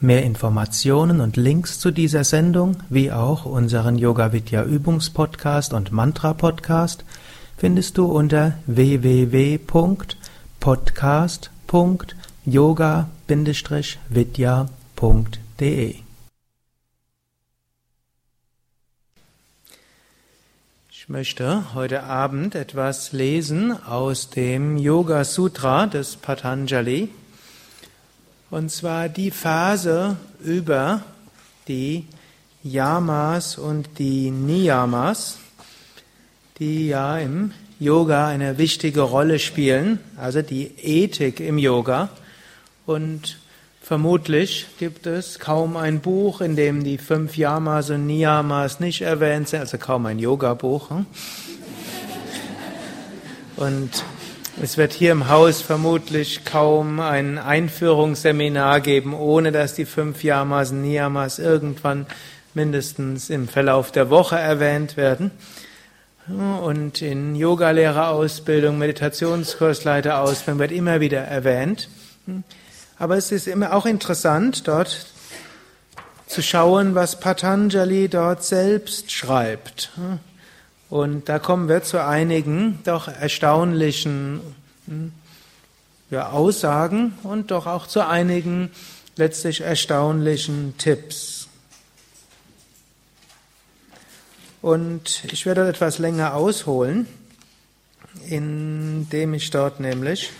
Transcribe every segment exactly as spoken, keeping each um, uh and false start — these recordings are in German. Mehr Informationen und Links zu dieser Sendung, wie auch unseren Yoga-Vidya-Übungspodcast und Mantra-Podcast, findest du unter w w w punkt podcast punkt yoga vidya punkt de. Ich möchte heute Abend etwas lesen aus dem Yoga-Sutra des Patanjali. Und zwar die Verse über die Yamas und die Niyamas, die ja im Yoga eine wichtige Rolle spielen, also die Ethik im Yoga. Und vermutlich gibt es kaum ein Buch, in dem die fünf Yamas und Niyamas nicht erwähnt sind, also kaum ein Yoga-Buch. Hm? Und es wird hier im Haus vermutlich kaum ein Einführungsseminar geben, ohne dass die fünf Yamas und Niyamas irgendwann mindestens im Verlauf der Woche erwähnt werden. Und in Yogalehrerausbildung, Meditationskursleiterausbildung wird immer wieder erwähnt. Aber es ist immer auch interessant, dort zu schauen, was Patanjali dort selbst schreibt. Und da kommen wir zu einigen doch erstaunlichen ja, Aussagen und doch auch zu einigen letztlich erstaunlichen Tipps. Und ich werde etwas länger ausholen, indem ich dort nämlich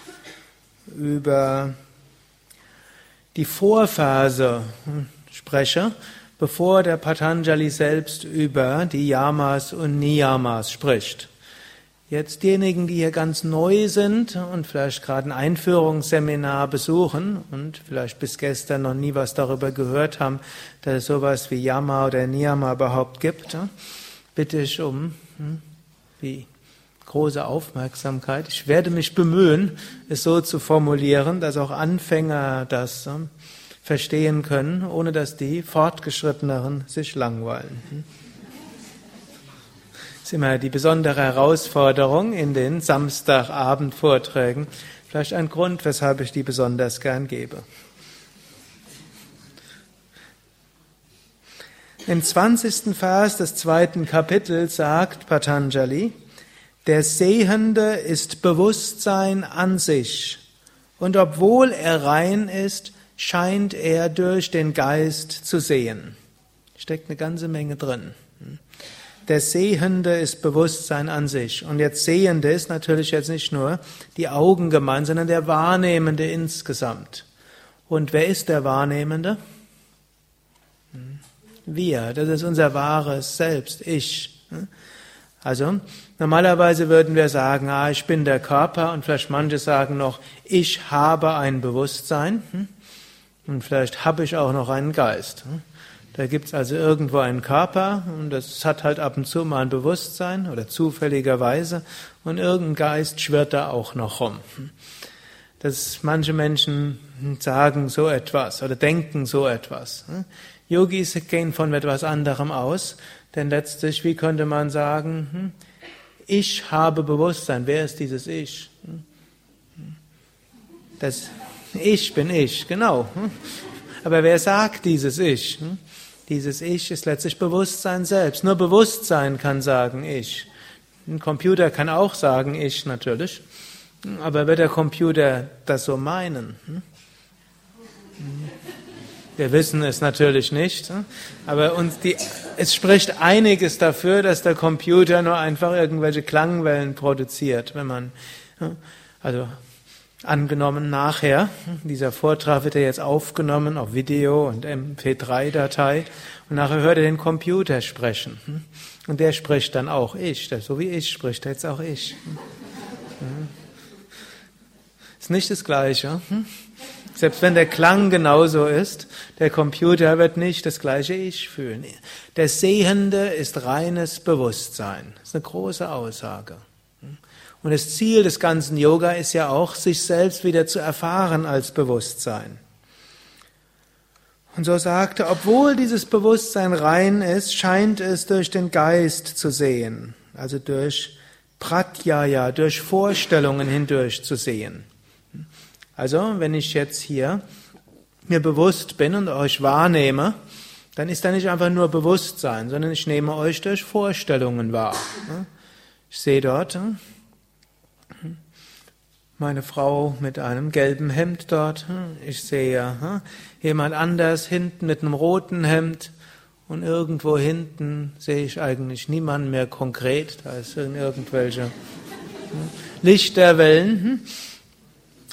über die Vorverse spreche, bevor der Patanjali selbst über die Yamas und Niyamas spricht. Jetzt diejenigen, die hier ganz neu sind und vielleicht gerade ein Einführungsseminar besuchen und vielleicht bis gestern noch nie was darüber gehört haben, dass es sowas wie Yama oder Niyama überhaupt gibt, bitte ich um die große Aufmerksamkeit. Ich werde mich bemühen, es so zu formulieren, dass auch Anfänger das verstehen können, ohne dass die Fortgeschritteneren sich langweilen. Das ist immer die besondere Herausforderung in den Samstagabendvorträgen. Vielleicht ein Grund, weshalb ich die besonders gern gebe. Im zwanzigsten Vers des zweiten Kapitels sagt Patanjali: Der Sehende ist Bewusstsein an sich, und obwohl er rein ist, scheint er durch den Geist zu sehen. Steckt eine ganze Menge drin. Der Sehende ist Bewusstsein an sich. Und jetzt Sehende ist natürlich jetzt nicht nur die Augen gemeint, sondern der Wahrnehmende insgesamt. Und wer ist der Wahrnehmende? Wir. Das ist unser wahres Selbst, ich. Also, normalerweise würden wir sagen, ah, ich bin der Körper, und vielleicht manche sagen noch, ich habe ein Bewusstsein. Und vielleicht habe ich auch noch einen Geist. Da gibt es also irgendwo einen Körper, und das hat halt ab und zu mal ein Bewusstsein oder zufälligerweise, und irgendein Geist schwirrt da auch noch rum. Dass manche Menschen sagen so etwas oder denken so etwas. Yogis gehen von etwas anderem aus, denn letztlich, wie könnte man sagen, ich habe Bewusstsein. Wer ist dieses Ich? Das Ich bin ich, genau. Aber wer sagt dieses Ich? Dieses Ich ist letztlich Bewusstsein selbst. Nur Bewusstsein kann sagen Ich. Ein Computer kann auch sagen Ich natürlich. Aber wird der Computer das so meinen? Wir wissen es natürlich nicht. Aber uns die, es spricht einiges dafür, dass der Computer nur einfach irgendwelche Klangwellen produziert, wenn man also angenommen nachher, dieser Vortrag wird ja jetzt aufgenommen auf Video und M P drei Datei, und nachher hört er den Computer sprechen, und der spricht dann auch ich, so wie ich spricht jetzt auch ich. Ist nicht das Gleiche, Selbst wenn der Klang genauso ist, der Computer wird nicht das gleiche Ich fühlen. Der Sehende ist reines Bewusstsein. Das ist eine große Aussage. Und das Ziel des ganzen Yoga ist ja auch, sich selbst wieder zu erfahren als Bewusstsein. Und so sagte, obwohl dieses Bewusstsein rein ist, scheint es durch den Geist zu sehen. Also durch Pratyaya, durch Vorstellungen hindurch zu sehen. Also, wenn ich jetzt hier mir bewusst bin und euch wahrnehme, dann ist da nicht einfach nur Bewusstsein, sondern ich nehme euch durch Vorstellungen wahr. Ich sehe dort meine Frau mit einem gelben Hemd dort. Ich sehe jemand anders hinten mit einem roten Hemd. Und irgendwo hinten sehe ich eigentlich niemanden mehr konkret. Da sind irgendwelche Lichterwellen.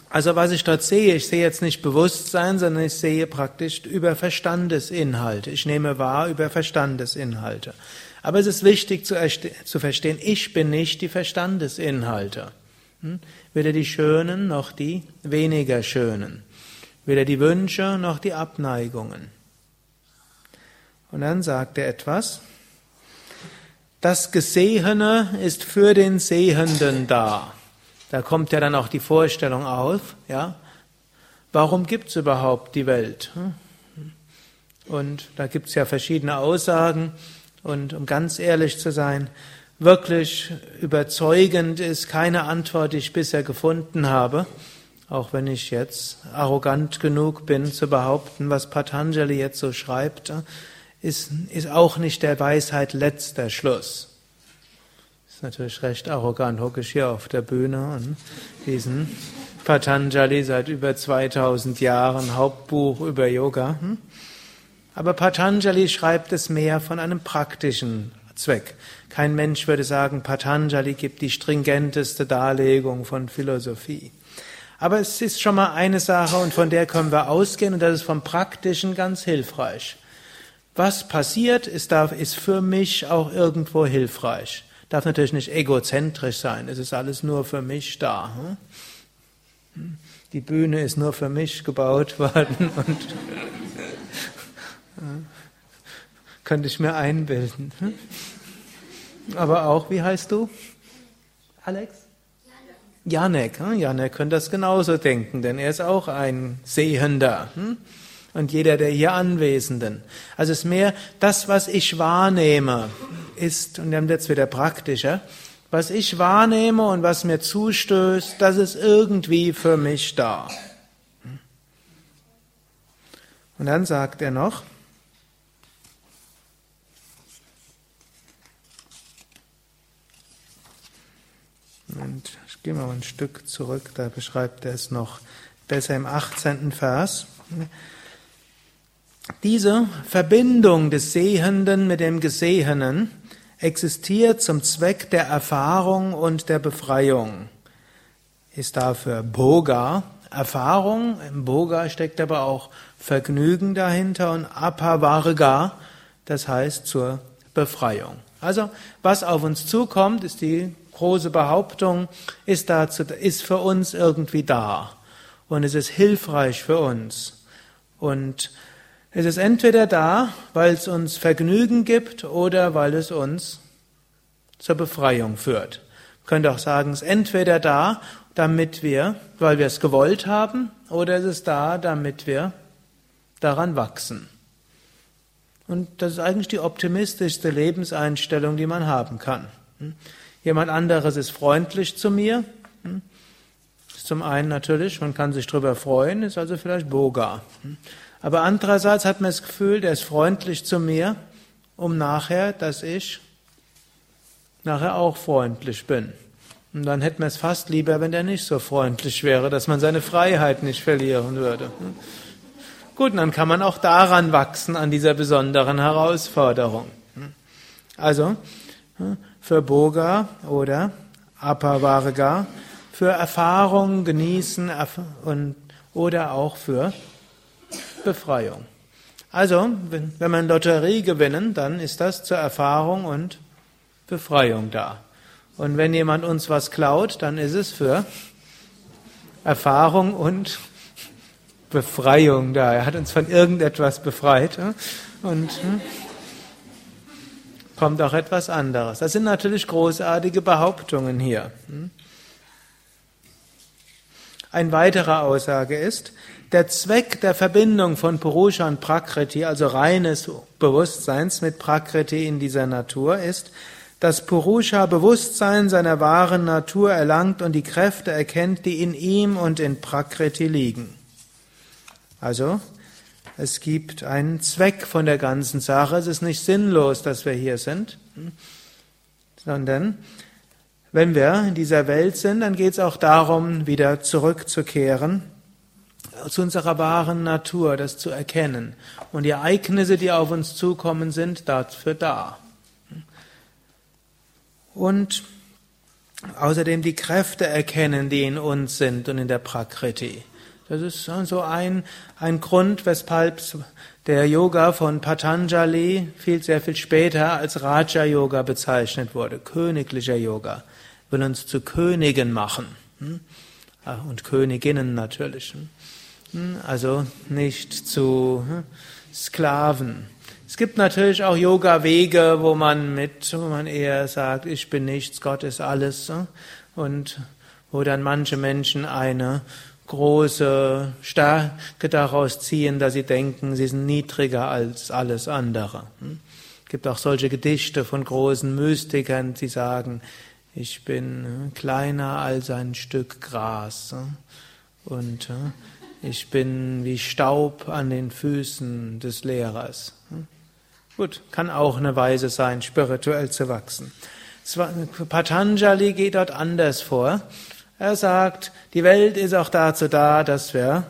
Also was ich dort sehe, ich sehe jetzt nicht Bewusstsein, sondern ich sehe praktisch über Verstandesinhalte. Ich nehme wahr über Verstandesinhalte. Aber es ist wichtig zu, zu verstehen, ich bin nicht die Verstandesinhalte. Hm? Weder die Schönen noch die weniger Schönen. Weder die Wünsche noch die Abneigungen. Und dann sagt er etwas. Das Gesehene ist für den Sehenden da. Da kommt ja dann auch die Vorstellung auf, ja, warum gibt es überhaupt die Welt? Und da gibt es ja verschiedene Aussagen. Und um ganz ehrlich zu sein, wirklich überzeugend ist keine Antwort, die ich bisher gefunden habe. Auch wenn ich jetzt arrogant genug bin, zu behaupten, was Patanjali jetzt so schreibt, ist, ist auch nicht der Weisheit letzter Schluss. Ist natürlich recht arrogant, hocke ich hier auf der Bühne und diesen Patanjali seit über zweitausend Jahren, Hauptbuch über Yoga. Aber Patanjali schreibt es mehr von einem praktischen Zweck. Kein Mensch würde sagen, Patanjali gibt die stringenteste Darlegung von Philosophie. Aber es ist schon mal eine Sache und von der können wir ausgehen und das ist vom Praktischen ganz hilfreich. Was passiert, ist, ist für mich auch irgendwo hilfreich. Darf natürlich nicht egozentrisch sein, es ist alles nur für mich da. Die Bühne ist nur für mich gebaut worden und könnte ich mir einbilden. Aber auch, wie heißt du? Alex? Janek. Janek könnte das genauso denken, denn er ist auch ein Sehender. Und jeder der hier Anwesenden. Also es ist mehr, das, was ich wahrnehme, ist, und dann wird es wieder praktischer, was ich wahrnehme und was mir zustößt, das ist irgendwie für mich da. Und dann sagt er noch, und ich gehe mal ein Stück zurück, da beschreibt er es noch besser im achtzehnten Vers. Diese Verbindung des Sehenden mit dem Gesehenen existiert zum Zweck der Erfahrung und der Befreiung. Ist dafür Bhoga, Erfahrung, im Bhoga steckt aber auch Vergnügen dahinter und Apavarga, das heißt zur Befreiung. Also, was auf uns zukommt, ist die große Behauptung, ist dazu, ist für uns irgendwie da. Und es ist hilfreich für uns. Und es ist entweder da, weil es uns Vergnügen gibt oder weil es uns zur Befreiung führt. Man könnte auch sagen, es ist entweder da, damit wir, weil wir es gewollt haben, oder es ist da, damit wir daran wachsen. Und das ist eigentlich die optimistischste Lebenseinstellung, die man haben kann. Jemand anderes ist freundlich zu mir. Ist zum einen natürlich, man kann sich drüber freuen, ist also vielleicht Bhoga. Aber andererseits hat man das Gefühl, der ist freundlich zu mir, um nachher, dass ich nachher auch freundlich bin. Und dann hätte man es fast lieber, wenn der nicht so freundlich wäre, dass man seine Freiheit nicht verlieren würde. Gut, und dann kann man auch daran wachsen, an dieser besonderen Herausforderung. Also, für Bhoga oder Apavarga, für Erfahrung, Genießen und, oder auch für Befreiung. Also, wenn, wenn man Lotterie gewinnen, dann ist das zur Erfahrung und Befreiung da. Und wenn jemand uns was klaut, dann ist es für Erfahrung und Befreiung da. Er hat uns von irgendetwas befreit und kommt auch etwas anderes. Das sind natürlich großartige Behauptungen hier. Eine weitere Aussage ist, der Zweck der Verbindung von Purusha und Prakriti, also reines Bewusstseins mit Prakriti in dieser Natur, ist, dass Purusha Bewusstsein seiner wahren Natur erlangt und die Kräfte erkennt, die in ihm und in Prakriti liegen. Also, es gibt einen Zweck von der ganzen Sache. Es ist nicht sinnlos, dass wir hier sind, sondern wenn wir in dieser Welt sind, dann geht es auch darum, wieder zurückzukehren zu unserer wahren Natur, das zu erkennen. Und die Ereignisse, die auf uns zukommen, sind dafür da. Und außerdem die Kräfte erkennen, die in uns sind und in der Prakriti. Das ist so ein, ein Grund, weshalb der Yoga von Patanjali viel, sehr viel später als Raja-Yoga bezeichnet wurde, königlicher Yoga, will uns zu Königen machen und Königinnen natürlich, also nicht zu Sklaven. Es gibt natürlich auch Yoga-Wege, wo man mit, wo man eher sagt, ich bin nichts, Gott ist alles, und wo dann manche Menschen eine große Stärke daraus ziehen, dass sie denken, sie sind niedriger als alles andere. Es gibt auch solche Gedichte von großen Mystikern, die sagen, ich bin kleiner als ein Stück Gras und ich bin wie Staub an den Füßen des Lehrers. Gut, kann auch eine Weise sein, spirituell zu wachsen. Patanjali geht dort anders vor. Er sagt, die Welt ist auch dazu da, dass wir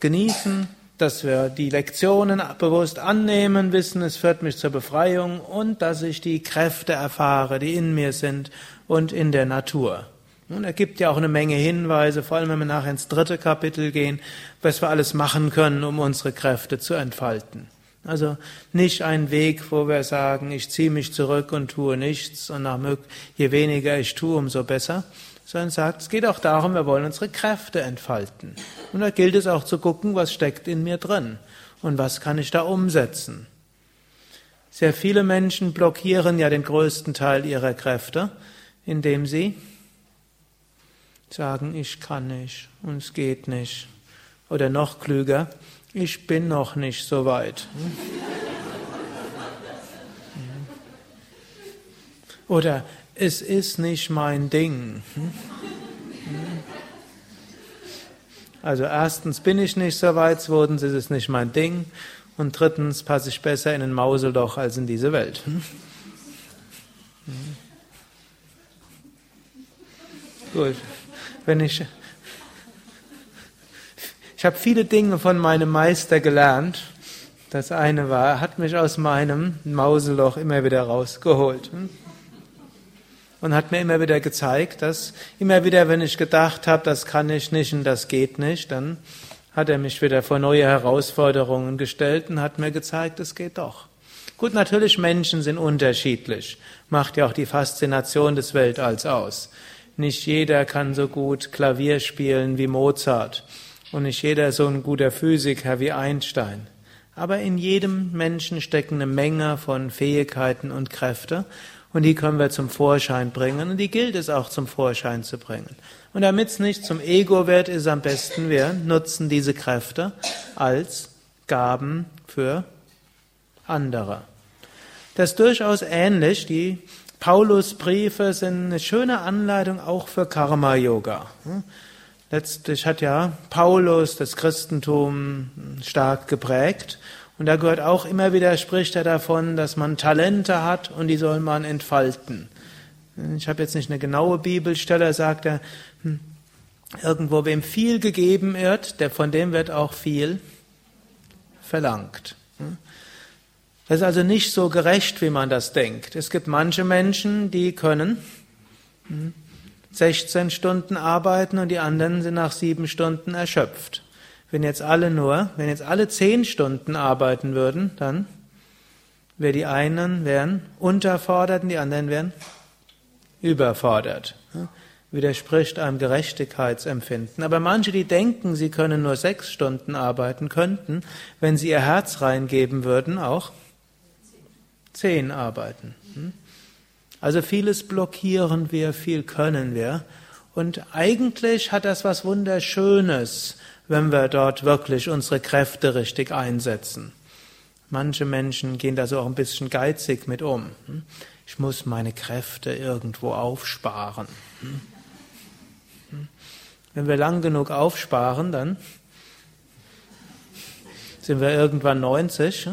genießen, dass wir die Lektionen bewusst annehmen, wissen, es führt mich zur Befreiung und dass ich die Kräfte erfahre, die in mir sind und in der Natur. Und er gibt ja auch eine Menge Hinweise, vor allem wenn wir nachher ins dritte Kapitel gehen, was wir alles machen können, um unsere Kräfte zu entfalten. Also nicht ein Weg, wo wir sagen, ich ziehe mich zurück und tue nichts und nach mög- je weniger ich tue, umso besser. Sondern sagt, es geht auch darum, wir wollen unsere Kräfte entfalten. Und da gilt es auch zu gucken, was steckt in mir drin und was kann ich da umsetzen. Sehr viele Menschen blockieren ja den größten Teil ihrer Kräfte, indem sie sagen, ich kann nicht und es geht nicht. Oder noch klüger, ich bin noch nicht so weit. Oder es ist nicht mein Ding. Also erstens bin ich nicht so weit, zweitens ist es nicht mein Ding und drittens passe ich besser in ein Mauselloch als in diese Welt. Gut, wenn ich ich habe viele Dinge von meinem Meister gelernt. Das eine war, er hat mich aus meinem Mauselloch immer wieder rausgeholt. Und hat mir immer wieder gezeigt, dass immer wieder, wenn ich gedacht habe, das kann ich nicht und das geht nicht, dann hat er mich wieder vor neue Herausforderungen gestellt und hat mir gezeigt, es geht doch. Gut, natürlich, Menschen sind unterschiedlich. Macht ja auch die Faszination des Weltalls aus. Nicht jeder kann so gut Klavier spielen wie Mozart. Und nicht jeder ist so ein guter Physiker wie Einstein. Aber in jedem Menschen stecken eine Menge von Fähigkeiten und Kräften. Und die können wir zum Vorschein bringen und die gilt es auch zum Vorschein zu bringen. Und damit es nicht zum Ego wird, ist es am besten, wir nutzen diese Kräfte als Gaben für andere. Das ist durchaus ähnlich, die Paulusbriefe sind eine schöne Anleitung auch für Karma-Yoga. Letztlich hat ja Paulus das Christentum stark geprägt. Und da gehört auch immer wieder, spricht er davon, dass man Talente hat und die soll man entfalten. Ich habe jetzt nicht eine genaue Bibelstelle, sagt er, irgendwo, wem viel gegeben wird, der von dem wird auch viel verlangt. Das ist also nicht so gerecht, wie man das denkt. Es gibt manche Menschen, die können sechzehn Stunden arbeiten und die anderen sind nach sieben Stunden erschöpft. Wenn jetzt alle nur, wenn jetzt alle zehn Stunden arbeiten würden, dann wären die einen wären unterfordert und die anderen wären überfordert. widerspricht einem Gerechtigkeitsempfinden. Aber manche, die denken, sie können nur sechs Stunden arbeiten, könnten, wenn sie ihr Herz reingeben würden, auch zehn arbeiten. Also vieles blockieren wir, viel können wir. Und eigentlich hat das was Wunderschönes, wenn wir dort wirklich unsere Kräfte richtig einsetzen. Manche Menschen gehen da so auch ein bisschen geizig mit um. Ich muss meine Kräfte irgendwo aufsparen. Wenn wir lang genug aufsparen, dann sind wir irgendwann neunzig.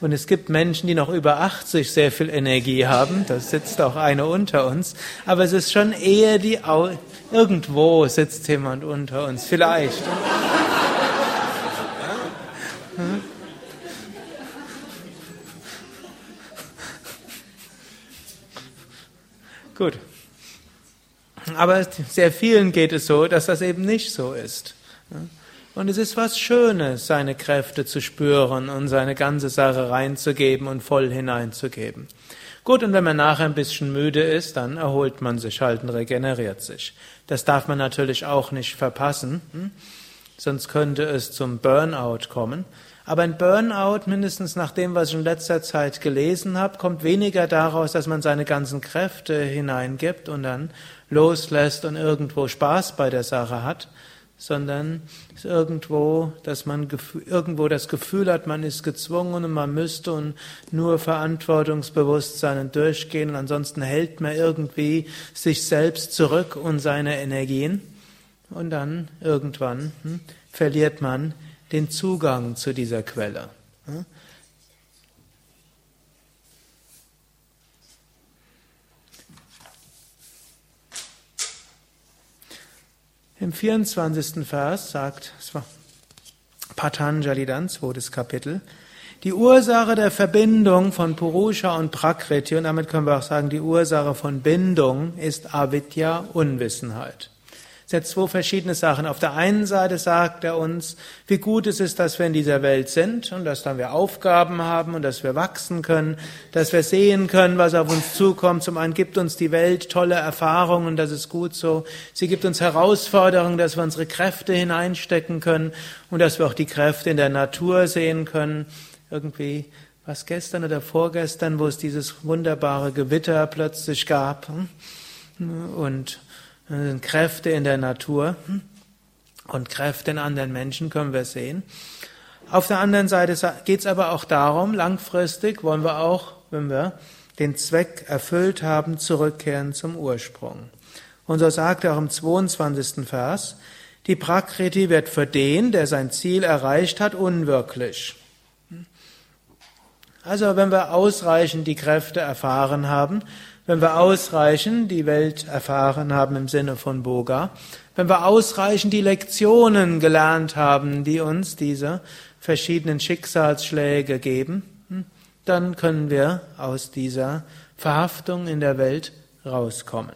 Und es gibt Menschen, die noch über achtzig sehr viel Energie haben. Da sitzt auch eine unter uns. Aber es ist schon eher die... Au- Irgendwo sitzt jemand unter uns. Vielleicht. Gut. Aber sehr vielen geht es so, dass das eben nicht so ist. Und es ist was Schönes, seine Kräfte zu spüren und seine ganze Sache reinzugeben und voll hineinzugeben. Gut, und wenn man nachher ein bisschen müde ist, dann erholt man sich halt und regeneriert sich. Das darf man natürlich auch nicht verpassen, hm? Sonst könnte es zum Burnout kommen. Aber ein Burnout, mindestens nach dem, was ich in letzter Zeit gelesen habe, kommt weniger daraus, dass man seine ganzen Kräfte hineingibt und dann loslässt und irgendwo Spaß bei der Sache hat, sondern ist irgendwo, dass man gef- irgendwo das Gefühl hat, man ist gezwungen und man müsste und nur Verantwortungsbewusstsein und durchgehen und ansonsten hält man irgendwie sich selbst zurück und seine Energien und dann irgendwann hm, verliert man den Zugang zu dieser Quelle. Hm? Im vierundzwanzigsten Vers sagt Patanjali dann, zweites Kapitel, die Ursache der Verbindung von Purusha und Prakriti, und damit können wir auch sagen, die Ursache von Bindung ist Avidya, Unwissenheit. Es sind zwei verschiedene Sachen. Auf der einen Seite sagt er uns, wie gut es ist, dass wir in dieser Welt sind und dass dann wir Aufgaben haben und dass wir wachsen können, dass wir sehen können, was auf uns zukommt. Zum einen gibt uns die Welt tolle Erfahrungen und das ist gut so. Sie gibt uns Herausforderungen, dass wir unsere Kräfte hineinstecken können und dass wir auch die Kräfte in der Natur sehen können. Irgendwie, was gestern oder vorgestern, wo es dieses wunderbare Gewitter plötzlich gab und Kräfte in der Natur und Kräfte in anderen Menschen können wir sehen. Auf der anderen Seite geht es aber auch darum, langfristig wollen wir auch, wenn wir den Zweck erfüllt haben, zurückkehren zum Ursprung. Und so sagt er auch im zweiundzwanzigsten Vers, die Prakriti wird für den, der sein Ziel erreicht hat, unwirklich. Also wenn wir ausreichend die Kräfte erfahren haben, wenn wir ausreichend die Welt erfahren haben im Sinne von Bhoga, wenn wir ausreichend die Lektionen gelernt haben, die uns diese verschiedenen Schicksalsschläge geben, dann können wir aus dieser Verhaftung in der Welt rauskommen.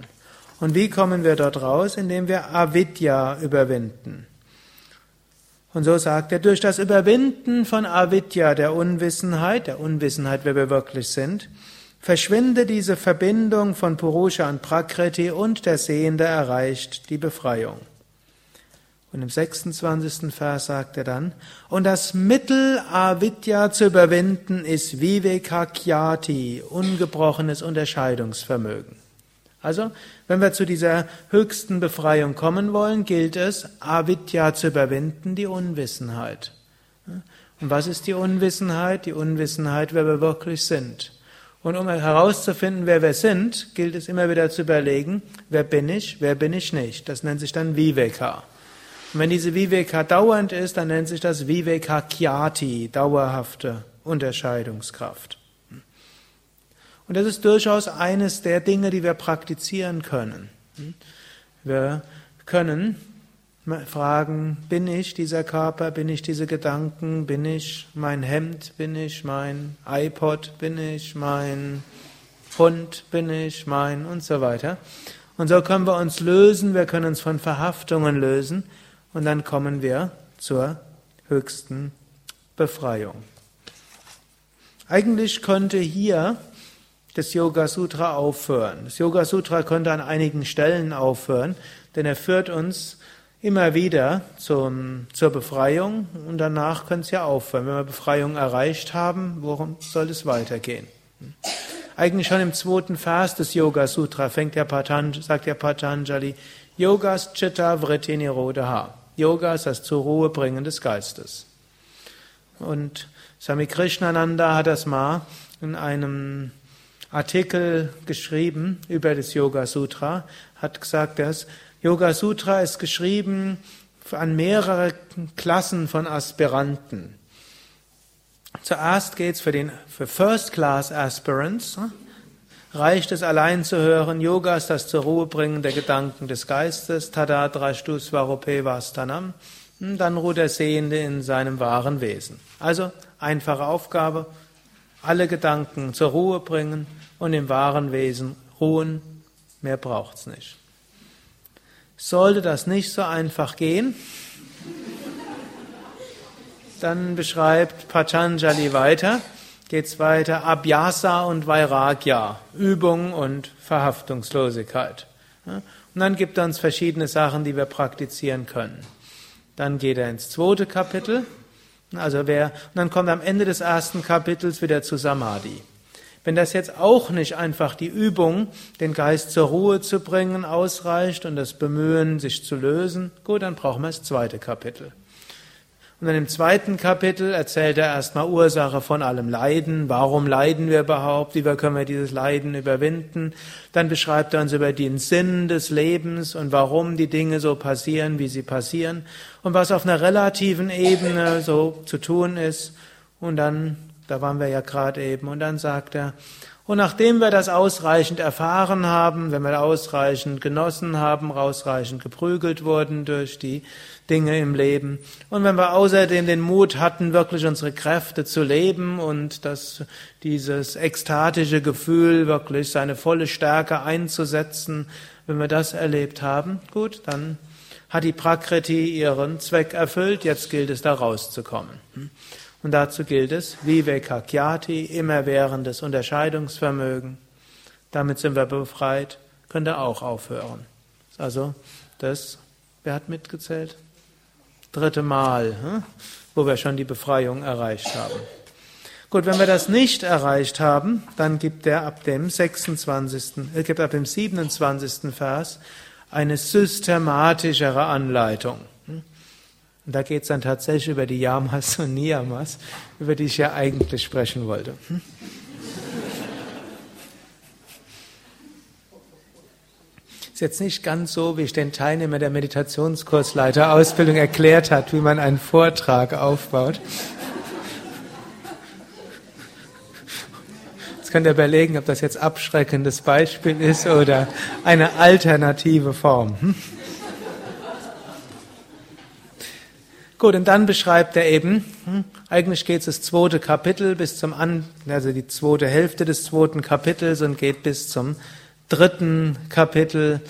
Und wie kommen wir dort raus? Indem wir Avidya überwinden. Und so sagt er, durch das Überwinden von Avidya, der Unwissenheit, der Unwissenheit, wer wir wirklich sind, verschwinde diese Verbindung von Purusha und Prakriti und der Sehende erreicht die Befreiung. Und im sechsundzwanzigsten Vers sagt er dann, und das Mittel Avidya zu überwinden ist Viveka Khyati, ungebrochenes Unterscheidungsvermögen. Also, wenn wir zu dieser höchsten Befreiung kommen wollen, gilt es, Avidya zu überwinden, die Unwissenheit. Und was ist die Unwissenheit? Die Unwissenheit, wer wir wirklich sind. Und um herauszufinden, wer wir sind, gilt es immer wieder zu überlegen, wer bin ich, wer bin ich nicht. Das nennt sich dann Viveka. Und wenn diese Viveka dauernd ist, dann nennt sich das Viveka Khyati, dauerhafte Unterscheidungskraft. Und das ist durchaus eines der Dinge, die wir praktizieren können. Wir können fragen, bin ich dieser Körper, bin ich diese Gedanken, bin ich mein Hemd, bin ich mein iPod, bin ich mein Hund, bin ich mein und so weiter. Und so können wir uns lösen, wir können uns von Verhaftungen lösen und dann kommen wir zur höchsten Befreiung. Eigentlich könnte hier des Yoga-Sutra aufhören. Das Yoga-Sutra könnte an einigen Stellen aufhören, denn er führt uns immer wieder zum, zur Befreiung und danach könnte es ja aufhören. Wenn wir Befreiung erreicht haben, worum soll es weitergehen? Eigentlich schon im zweiten Vers des Yoga-Sutra fängt der Patanjali, sagt der Patanjali, Yogas Chitta Vritti Nirodha. Yoga ist das zur Ruhe bringen des Geistes. Und Swami Krishnananda hat das mal in einem Artikel geschrieben über das Yoga-Sutra, hat gesagt, das Yoga-Sutra ist geschrieben an mehrere Klassen von Aspiranten. Zuerst geht's für den für First-Class-Aspirants, reicht es allein zu hören, Yoga ist das zur Ruhe bringen der Gedanken des Geistes, Tadadrashtu Svarupevastanam, dann ruht der Sehende in seinem wahren Wesen. Also einfache Aufgabe, alle Gedanken zur Ruhe bringen und im wahren Wesen ruhen, mehr braucht's nicht. Sollte das nicht so einfach gehen, dann beschreibt Patanjali weiter, geht's weiter, Abhyasa und Vairagya, Übung und Verhaftungslosigkeit. Und dann gibt er uns verschiedene Sachen, die wir praktizieren können. Dann geht er ins zweite Kapitel, also wer, und dann kommt am Ende des ersten Kapitels wieder zu Samadhi. Wenn das jetzt auch nicht einfach die Übung, den Geist zur Ruhe zu bringen, ausreicht und das Bemühen, sich zu lösen, gut, dann brauchen wir das zweite Kapitel. Und dann im zweiten Kapitel erzählt er erstmal Ursache von allem Leiden. Warum leiden wir überhaupt? Wie können wir dieses Leiden überwinden? Dann beschreibt er uns über den Sinn des Lebens und warum die Dinge so passieren, wie sie passieren. Und was auf einer relativen Ebene so zu tun ist. Und dann, da waren wir ja gerade eben, und dann sagt er, und nachdem wir das ausreichend erfahren haben, wenn wir ausreichend genossen haben, ausreichend geprügelt wurden durch die Dinge im Leben und wenn wir außerdem den Mut hatten, wirklich unsere Kräfte zu leben und dass dieses ekstatische Gefühl wirklich seine volle Stärke einzusetzen, wenn wir das erlebt haben, gut, dann hat die Prakriti ihren Zweck erfüllt, jetzt gilt es, da rauszukommen. Und dazu gilt es, Viveka Khyati, immerwährendes Unterscheidungsvermögen. Damit sind wir befreit, könnt ihr auch aufhören. Also das, wer hat mitgezählt? Dritte Mal, hm? Wo wir schon die Befreiung erreicht haben. Gut, wenn wir das nicht erreicht haben, dann gibt er ab dem sechsundzwanzigsten, äh, gibt ab dem siebenundzwanzigsten Vers eine systematischere Anleitung. Und da geht es dann tatsächlich über die Yamas und Niyamas, über die ich ja eigentlich sprechen wollte. Hm? Ist jetzt nicht ganz so, wie ich den Teilnehmer der Meditationskursleiterausbildung erklärt hat, wie man einen Vortrag aufbaut. Jetzt könnt ihr überlegen, ob das jetzt abschreckendes Beispiel ist oder eine alternative Form. Hm? Gut, und dann beschreibt er eben, hm, eigentlich geht es das zweite Kapitel bis zum, An, also die zweite Hälfte des zweiten Kapitels und geht bis zum dritten Kapitel,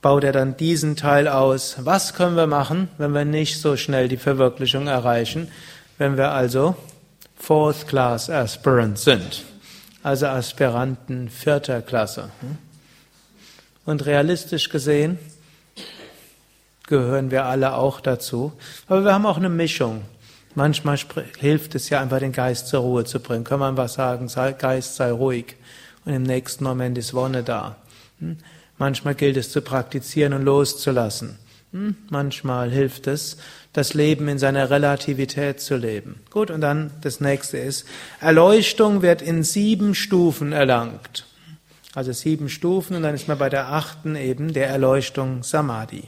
baut er dann diesen Teil aus. Was können wir machen, wenn wir nicht so schnell die Verwirklichung erreichen, wenn wir also Fourth Class Aspirants sind, also Aspiranten vierter Klasse. Hm? Und realistisch gesehen gehören wir alle auch dazu. Aber wir haben auch eine Mischung. Manchmal hilft es ja einfach, den Geist zur Ruhe zu bringen. Kann man was sagen, sei, Geist sei ruhig. Und im nächsten Moment ist Wonne da. Hm? Manchmal gilt es zu praktizieren und loszulassen. Hm? Manchmal hilft es, das Leben in seiner Relativität zu leben. Gut, und dann das nächste ist, Erleuchtung wird in sieben Stufen erlangt. Also sieben Stufen und dann ist man bei der achten eben der Erleuchtung Samadhi.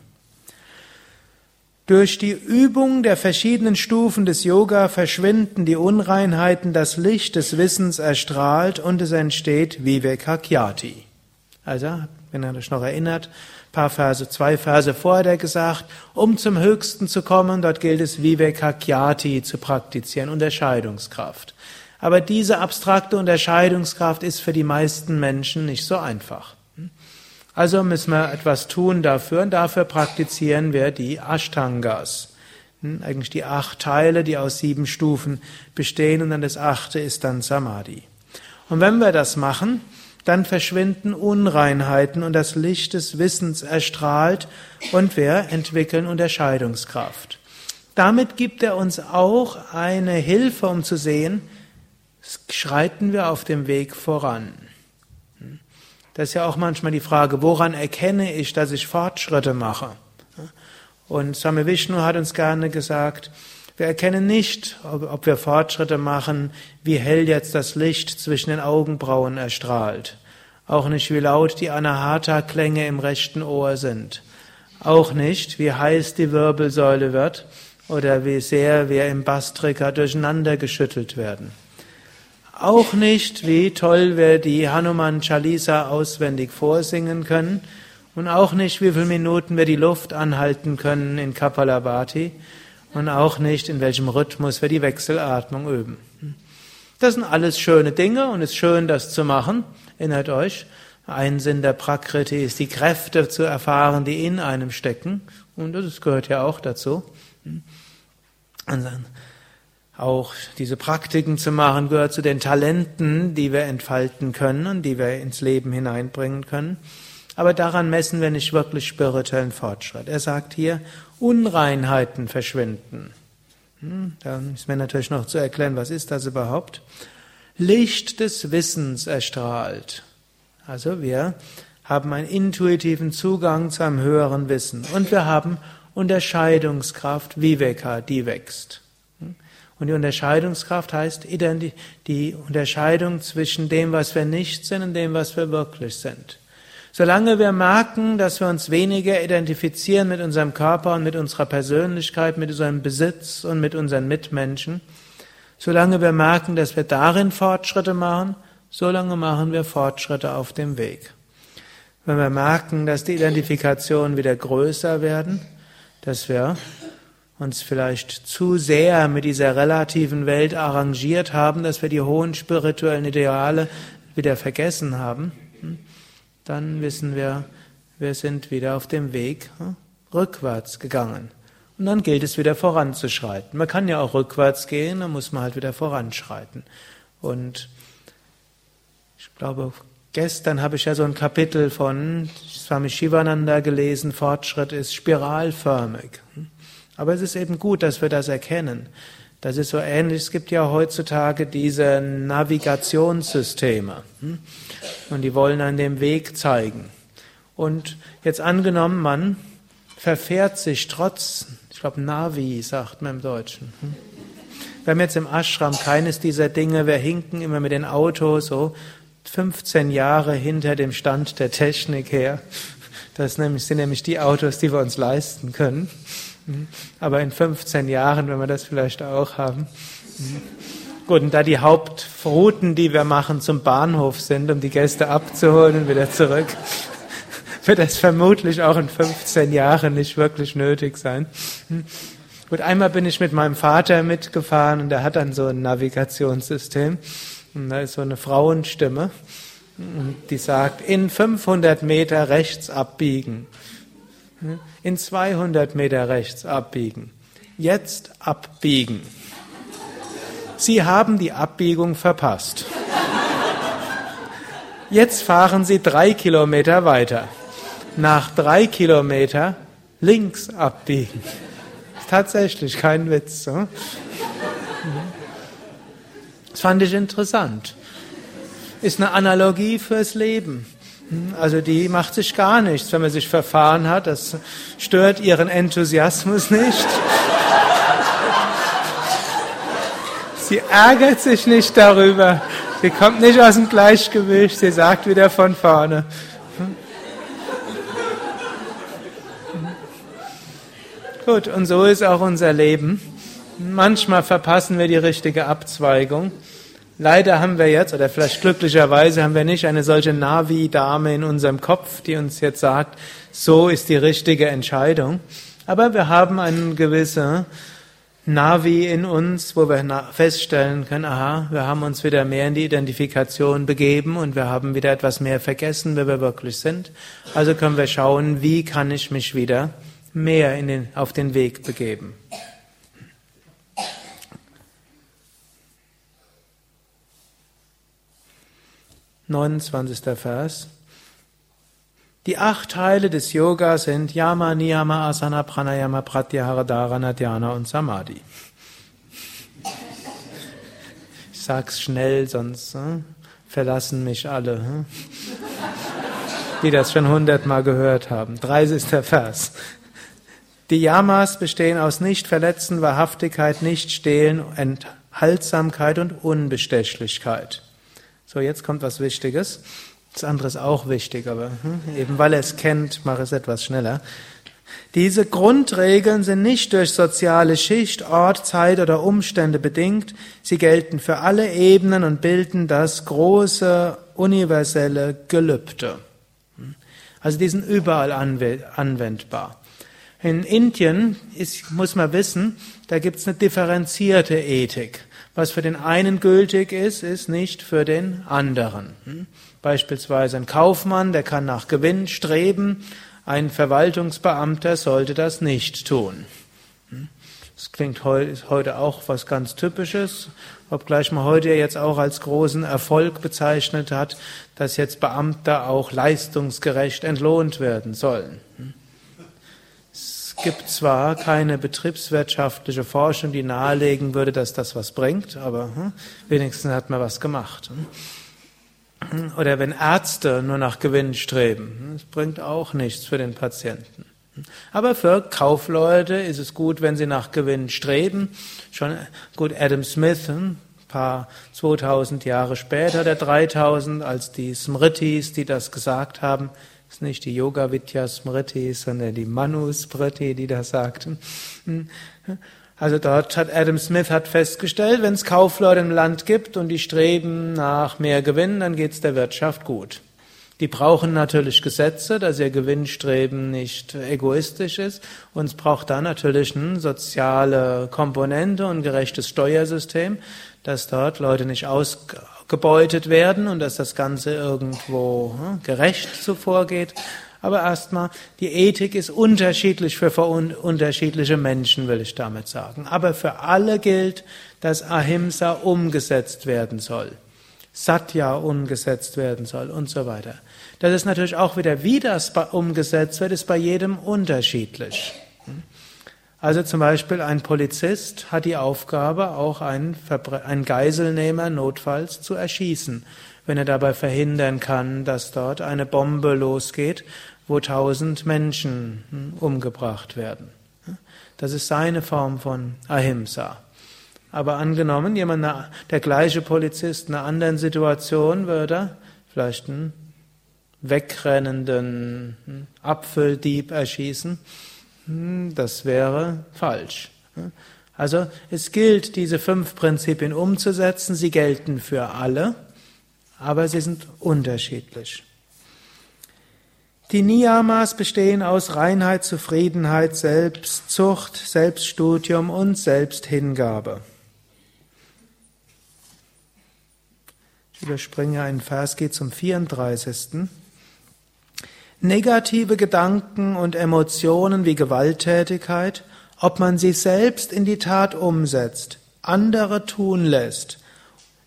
Durch die Übung der verschiedenen Stufen des Yoga verschwinden die Unreinheiten, das Licht des Wissens erstrahlt und es entsteht Viveka Khyati. Also, wenn ihr euch noch erinnert, paar Verse, zwei Verse vorher hat er gesagt, um zum Höchsten zu kommen, dort gilt es Viveka Khyati zu praktizieren, Unterscheidungskraft. Aber diese abstrakte Unterscheidungskraft ist für die meisten Menschen nicht so einfach. Also müssen wir etwas tun dafür und dafür praktizieren wir die Ashtangas. Eigentlich die acht Teile, die aus sieben Stufen bestehen und dann das achte ist dann Samadhi. Und wenn wir das machen, dann verschwinden Unreinheiten und das Licht des Wissens erstrahlt und wir entwickeln Unterscheidungskraft. Damit gibt er uns auch eine Hilfe, um zu sehen, schreiten wir auf dem Weg voran. Das ist ja auch manchmal die Frage, woran erkenne ich, dass ich Fortschritte mache? Und Swami Vishnu hat uns gerne gesagt, wir erkennen nicht, ob, ob wir Fortschritte machen, wie hell jetzt das Licht zwischen den Augenbrauen erstrahlt. Auch nicht, wie laut die Anahata-Klänge im rechten Ohr sind. Auch nicht, wie heiß die Wirbelsäule wird oder wie sehr wir im Bastrika durcheinander geschüttelt werden. Auch nicht, wie toll wir die Hanuman Chalisa auswendig vorsingen können. Und auch nicht, wie viele Minuten wir die Luft anhalten können in Kapalabhati. Und auch nicht, in welchem Rhythmus wir die Wechselatmung üben. Das sind alles schöne Dinge und es ist schön, das zu machen. Erinnert euch, ein Sinn der Prakriti ist, die Kräfte zu erfahren, die in einem stecken. Und das gehört ja auch dazu. Und dann auch diese Praktiken zu machen, gehört zu den Talenten, die wir entfalten können und die wir ins Leben hineinbringen können. Aber daran messen wir nicht wirklich spirituellen Fortschritt. Er sagt hier, Unreinheiten verschwinden. Hm, da ist mir natürlich noch zu erklären, was ist das überhaupt? Licht des Wissens erstrahlt. Also wir haben einen intuitiven Zugang zu einem höheren Wissen. Und wir haben Unterscheidungskraft, Viveka, die wächst. Und die Unterscheidungskraft heißt die Unterscheidung zwischen dem, was wir nicht sind und dem, was wir wirklich sind. Solange wir merken, dass wir uns weniger identifizieren mit unserem Körper und mit unserer Persönlichkeit, mit unserem Besitz und mit unseren Mitmenschen, solange wir merken, dass wir darin Fortschritte machen, solange machen wir Fortschritte auf dem Weg. Wenn wir merken, dass die Identifikationen wieder größer werden, dass wir uns vielleicht zu sehr mit dieser relativen Welt arrangiert haben, dass wir die hohen spirituellen Ideale wieder vergessen haben, dann wissen wir, wir sind wieder auf dem Weg hm, rückwärts gegangen. Und dann gilt es wieder voranzuschreiten. Man kann ja auch rückwärts gehen, dann muss man halt wieder voranschreiten. Und ich glaube, gestern habe ich ja so ein Kapitel von Swami Shivananda gelesen, Fortschritt ist spiralförmig. Aber es ist eben gut, dass wir das erkennen. Das ist so ähnlich, es gibt ja heutzutage diese Navigationssysteme hm? und die wollen an dem Weg zeigen. Und jetzt angenommen, man verfährt sich trotz, ich glaube Navi sagt man im Deutschen. Hm? Wir haben jetzt im Ashram keines dieser Dinge, wir hinken immer mit den Autos so fünfzehn Jahre hinter dem Stand der Technik her. Das sind nämlich die Autos, die wir uns leisten können. Aber in fünfzehn Jahren, wenn wir das vielleicht auch haben. Gut, und da die Hauptrouten, die wir machen, zum Bahnhof sind, um die Gäste abzuholen und wieder zurück, wird das vermutlich auch in fünfzehn Jahren nicht wirklich nötig sein. Gut, einmal bin ich mit meinem Vater mitgefahren und der hat dann so ein Navigationssystem. Und da ist so eine Frauenstimme, die sagt, in fünfhundert Meter rechts abbiegen. In zweihundert Meter rechts abbiegen. Jetzt abbiegen. Sie haben die Abbiegung verpasst. Jetzt fahren Sie drei Kilometer weiter. Nach drei Kilometer links abbiegen. Ist tatsächlich kein Witz. So. Das fand ich interessant. Ist eine Analogie fürs Leben. Also die macht sich gar nichts, wenn man sich verfahren hat, das stört ihren Enthusiasmus nicht. Sie ärgert sich nicht darüber, sie kommt nicht aus dem Gleichgewicht, sie sagt wieder von vorne. Gut, und so ist auch unser Leben. Manchmal verpassen wir die richtige Abzweigung. Leider haben wir jetzt, oder vielleicht glücklicherweise, haben wir nicht eine solche Navi-Dame in unserem Kopf, die uns jetzt sagt, so ist die richtige Entscheidung. Aber wir haben einen gewissen Navi in uns, wo wir feststellen können, aha, wir haben uns wieder mehr in die Identifikation begeben und wir haben wieder etwas mehr vergessen, wer wir wirklich sind. Also können wir schauen, wie kann ich mich wieder mehr in den, auf den Weg begeben. neunundzwanzigster Vers. Die acht Teile des Yoga sind Yama, Niyama, Asana, Pranayama, Pratyahara, Dharana, Dhyana und Samadhi. Ich sag's schnell, sonst hm, verlassen mich alle, hm? die das schon hundertmal gehört haben. dreißigster Vers. Die Yamas bestehen aus Nichtverletzen, Wahrhaftigkeit, Nichtstehlen, Enthaltsamkeit und Unbestechlichkeit. So, jetzt kommt was Wichtiges. Das andere ist auch wichtig, aber hm, eben weil er es kennt, mache ich es etwas schneller. Diese Grundregeln sind nicht durch soziale Schicht, Ort, Zeit oder Umstände bedingt. Sie gelten für alle Ebenen und bilden das große, universelle Gelübde. Also die sind überall anwendbar. In Indien ist, muss man wissen, da gibt es eine differenzierte Ethik. Was für den einen gültig ist, ist nicht für den anderen. Beispielsweise ein Kaufmann, der kann nach Gewinn streben, ein Verwaltungsbeamter sollte das nicht tun. Das klingt heute auch was ganz Typisches, obgleich man heute jetzt auch als großen Erfolg bezeichnet hat, dass jetzt Beamte auch leistungsgerecht entlohnt werden sollen. Es gibt zwar keine betriebswirtschaftliche Forschung, die nahelegen würde, dass das was bringt, aber wenigstens hat man was gemacht. Oder wenn Ärzte nur nach Gewinn streben, das bringt auch nichts für den Patienten. Aber für Kaufleute ist es gut, wenn sie nach Gewinn streben. Schon gut, Adam Smith, ein paar zweitausend Jahre später oder dreitausend, als die Smritis, die das gesagt haben, das ist nicht die Yoga-Vidya Smritis, sondern die Manu Smriti, die das sagten. Also dort hat Adam Smith hat festgestellt, wenn es Kaufleute im Land gibt und die streben nach mehr Gewinn, dann geht es der Wirtschaft gut. Die brauchen natürlich Gesetze, dass ihr Gewinnstreben nicht egoistisch ist. Und es braucht da natürlich eine soziale Komponente und ein gerechtes Steuersystem, dass dort Leute nicht ausgebeutet werden und dass das Ganze irgendwo hm, gerecht so vorgeht. Aber erstmal, die Ethik ist unterschiedlich für unterschiedliche Menschen, will ich damit sagen. Aber für alle gilt, dass Ahimsa umgesetzt werden soll, Satya umgesetzt werden soll und so weiter. Das ist natürlich auch wieder, wie das umgesetzt wird, ist bei jedem unterschiedlich. Also zum Beispiel ein Polizist hat die Aufgabe, auch einen, Verbre- einen Geiselnehmer notfalls zu erschießen, wenn er dabei verhindern kann, dass dort eine Bombe losgeht, wo tausend Menschen umgebracht werden. Das ist seine Form von Ahimsa. Aber angenommen, jemand, der gleiche Polizist in einer anderen Situation würde vielleicht einen wegrennenden Apfeldieb erschießen, das wäre falsch. Also es gilt, diese fünf Prinzipien umzusetzen, sie gelten für alle, aber sie sind unterschiedlich. Die Niyamas bestehen aus Reinheit, Zufriedenheit, Selbstzucht, Selbststudium und Selbsthingabe. Ich überspringe einen Vers, geht zum vierunddreißigsten Negative Gedanken und Emotionen wie Gewalttätigkeit, ob man sie selbst in die Tat umsetzt, andere tun lässt,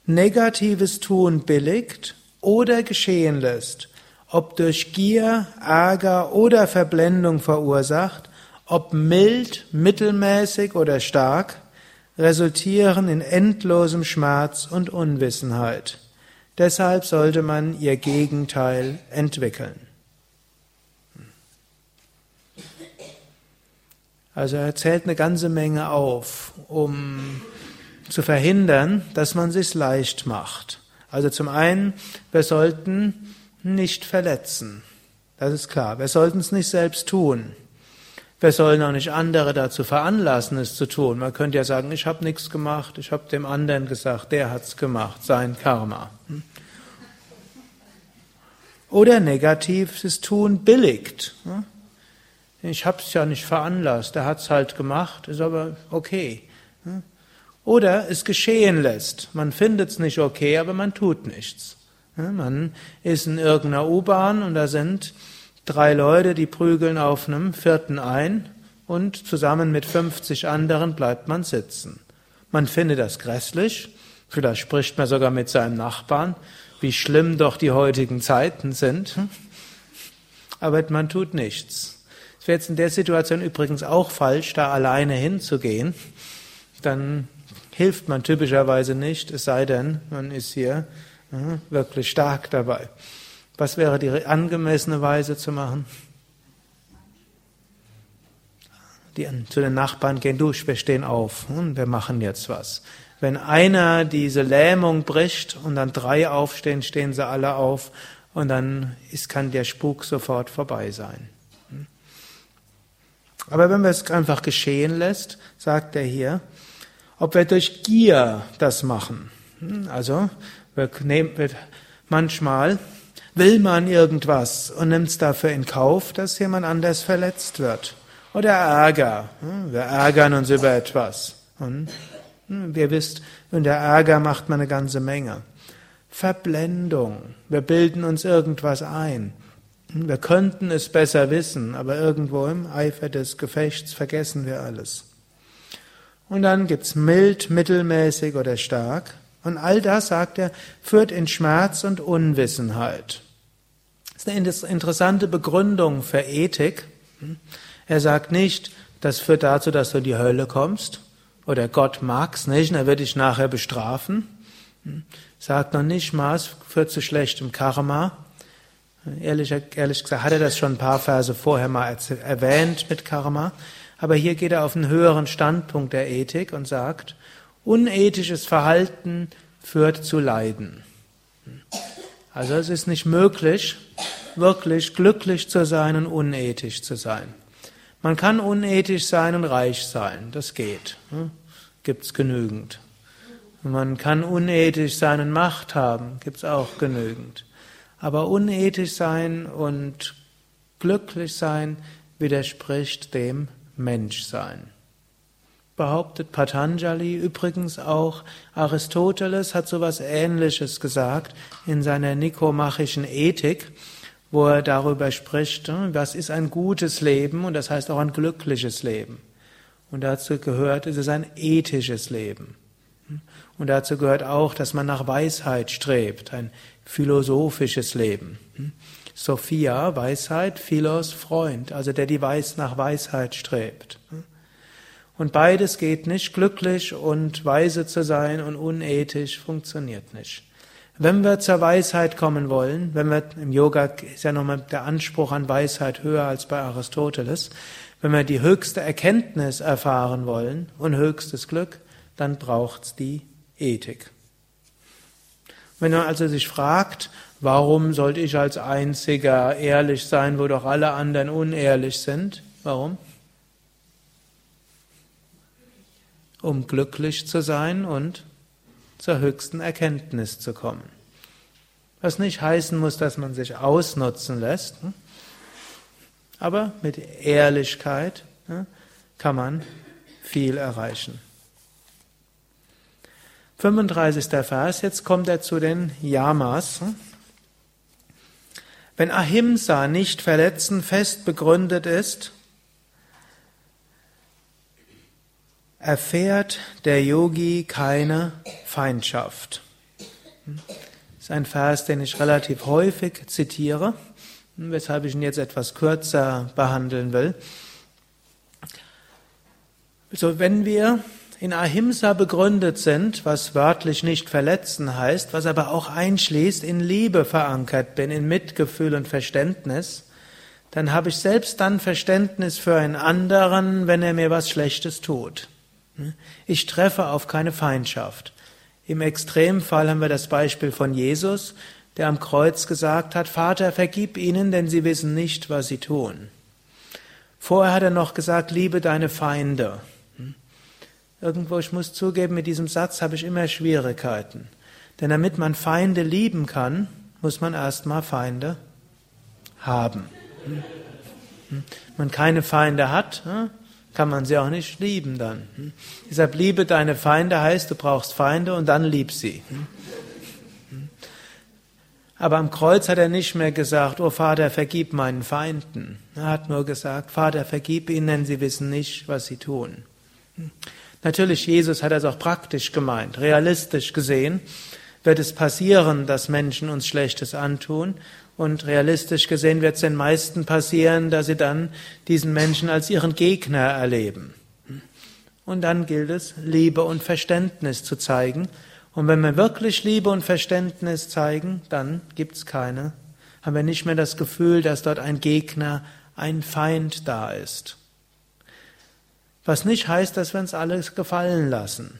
negatives Tun billigt oder geschehen lässt, ob durch Gier, Ärger oder Verblendung verursacht, ob mild, mittelmäßig oder stark, resultieren in endlosem Schmerz und Unwissenheit. Deshalb sollte man ihr Gegenteil entwickeln. Also er zählt eine ganze Menge auf, um zu verhindern, dass man sich's leicht macht. Also zum einen, wir sollten nicht verletzen. Das ist klar. Wir sollten es nicht selbst tun. Wir sollen auch nicht andere dazu veranlassen, es zu tun. Man könnte ja sagen, ich habe nichts gemacht, ich habe dem anderen gesagt, der hat's gemacht, sein Karma. Oder negativ, das Tun billigt. Ich habe es ja nicht veranlasst, der hat's halt gemacht, ist aber okay. Oder es geschehen lässt. Man findet es nicht okay, aber man tut nichts. Man ist in irgendeiner U-Bahn und da sind drei Leute, die prügeln auf einem vierten ein und zusammen mit fünfzig anderen bleibt man sitzen. Man findet das grässlich, Vielleicht spricht man sogar mit seinem Nachbarn, wie schlimm doch die heutigen Zeiten sind. Aber man tut nichts. Es wäre jetzt in der Situation übrigens auch falsch, da alleine hinzugehen. Dann hilft man typischerweise nicht, es sei denn, man ist hier wirklich stark dabei. Was wäre die angemessene Weise zu machen? Die, zu den Nachbarn gehen, du, wir stehen auf, hm, wir machen jetzt was. Wenn einer diese Lähmung bricht und dann drei aufstehen, stehen sie alle auf und dann ist, kann der Spuk sofort vorbei sein. Hm? Aber wenn man es einfach geschehen lässt, sagt er hier, ob wir durch Gier das machen. Hm? Also wir nehmen, wir, manchmal will man irgendwas und nimmt es dafür in Kauf, dass jemand anders verletzt wird. Oder Ärger. Wir ärgern uns über etwas. Und wir wisst, unter Ärger macht man eine ganze Menge. Verblendung. Wir bilden uns irgendwas ein. Wir könnten es besser wissen, aber irgendwo im Eifer des Gefechts vergessen wir alles. Und dann gibt's mild, mittelmäßig oder stark. Und all das, sagt er, führt in Schmerz und Unwissenheit. Das ist eine interessante Begründung für Ethik. Er sagt nicht, das führt dazu, dass du in die Hölle kommst oder Gott mag's nicht, und er wird dich nachher bestrafen. Sagt noch nicht mal, es führt zu schlechtem Karma. Ehrlich, ehrlich gesagt hat er das schon ein paar Verse vorher mal erwähnt mit Karma. Aber hier geht er auf einen höheren Standpunkt der Ethik und sagt, unethisches Verhalten führt zu Leiden. Also es ist nicht möglich, wirklich glücklich zu sein und unethisch zu sein. Man kann unethisch sein und reich sein, das geht, gibt's genügend. Man kann unethisch sein und Macht haben, gibt's auch genügend. Aber unethisch sein und glücklich sein widerspricht dem Menschsein. Behauptet Patanjali, übrigens auch Aristoteles hat so etwas Ähnliches gesagt in seiner Nikomachischen Ethik, wo er darüber spricht, was ist ein gutes Leben und das heißt auch ein glückliches Leben. Und dazu gehört, es ist ein ethisches Leben. Und dazu gehört auch, dass man nach Weisheit strebt, ein philosophisches Leben. Sophia, Weisheit, Philos, Freund, also der, die Weis nach Weisheit strebt. Und beides geht nicht, glücklich und weise zu sein und unethisch funktioniert nicht. Wenn wir zur Weisheit kommen wollen, wenn wir im Yoga ist ja nochmal der Anspruch an Weisheit höher als bei Aristoteles, wenn wir die höchste Erkenntnis erfahren wollen und höchstes Glück, dann braucht's die Ethik. Wenn man also sich fragt, warum sollte ich als Einziger ehrlich sein, wo doch alle anderen unehrlich sind? Warum? Um glücklich zu sein und zur höchsten Erkenntnis zu kommen. Was nicht heißen muss, dass man sich ausnutzen lässt, aber mit Ehrlichkeit kann man viel erreichen. fünfunddreißigster Vers, jetzt kommt er zu den Yamas. Wenn Ahimsa, nicht verletzen, fest begründet ist, erfährt der Yogi keine Feindschaft. Das ist ein Vers, den ich relativ häufig zitiere, weshalb ich ihn jetzt etwas kürzer behandeln will. Also wenn wir in Ahimsa begründet sind, was wörtlich nicht verletzen heißt, was aber auch einschließt, in Liebe verankert bin, in Mitgefühl und Verständnis, dann habe ich selbst dann Verständnis für einen anderen, wenn er mir was Schlechtes tut. Ich treffe auf keine Feindschaft. Im Extremfall haben wir das Beispiel von Jesus, der am Kreuz gesagt hat, Vater, vergib ihnen, denn sie wissen nicht, was sie tun. Vorher hat er noch gesagt, liebe deine Feinde. Irgendwo, ich muss zugeben, mit diesem Satz habe ich immer Schwierigkeiten. Denn damit man Feinde lieben kann, muss man erstmal Feinde haben. Wenn man keine Feinde hat, kann man sie auch nicht lieben dann. Hm? Deshalb liebe deine Feinde heißt, du brauchst Feinde und dann lieb sie. Hm? Hm? Aber am Kreuz hat er nicht mehr gesagt, oh Vater, vergib meinen Feinden. Er hat nur gesagt, Vater, vergib ihnen, denn sie wissen nicht, was sie tun. Hm? Natürlich, Jesus hat das auch praktisch gemeint. Realistisch gesehen wird es passieren, dass Menschen uns Schlechtes antun. Und realistisch gesehen wird es den meisten passieren, dass sie dann diesen Menschen als ihren Gegner erleben. Und dann gilt es, Liebe und Verständnis zu zeigen. Und wenn wir wirklich Liebe und Verständnis zeigen, dann gibt's keine. Haben wir nicht mehr das Gefühl, dass dort ein Gegner, ein Feind da ist. Was nicht heißt, dass wir uns alles gefallen lassen.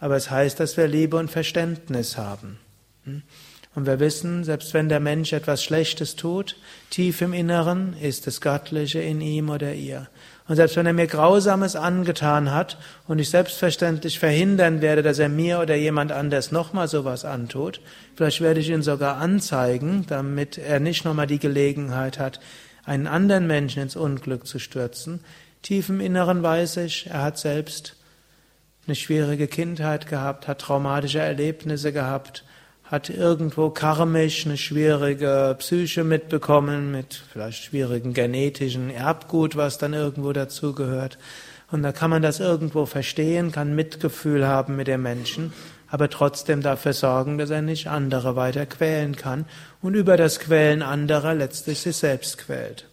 Aber es heißt, dass wir Liebe und Verständnis haben. Und wir wissen, selbst wenn der Mensch etwas Schlechtes tut, tief im Inneren ist das Göttliche in ihm oder ihr. Und selbst wenn er mir Grausames angetan hat und ich selbstverständlich verhindern werde, dass er mir oder jemand anders nochmal sowas antut, vielleicht werde ich ihn sogar anzeigen, damit er nicht nochmal die Gelegenheit hat, einen anderen Menschen ins Unglück zu stürzen. Tief im Inneren weiß ich, er hat selbst eine schwierige Kindheit gehabt, hat traumatische Erlebnisse gehabt, hat irgendwo karmisch eine schwierige Psyche mitbekommen, mit vielleicht schwierigen genetischen Erbgut, was dann irgendwo dazugehört. Und da kann man das irgendwo verstehen, kann Mitgefühl haben mit dem Menschen, aber trotzdem dafür sorgen, dass er nicht andere weiter quälen kann und über das Quälen anderer letztlich sich selbst quält.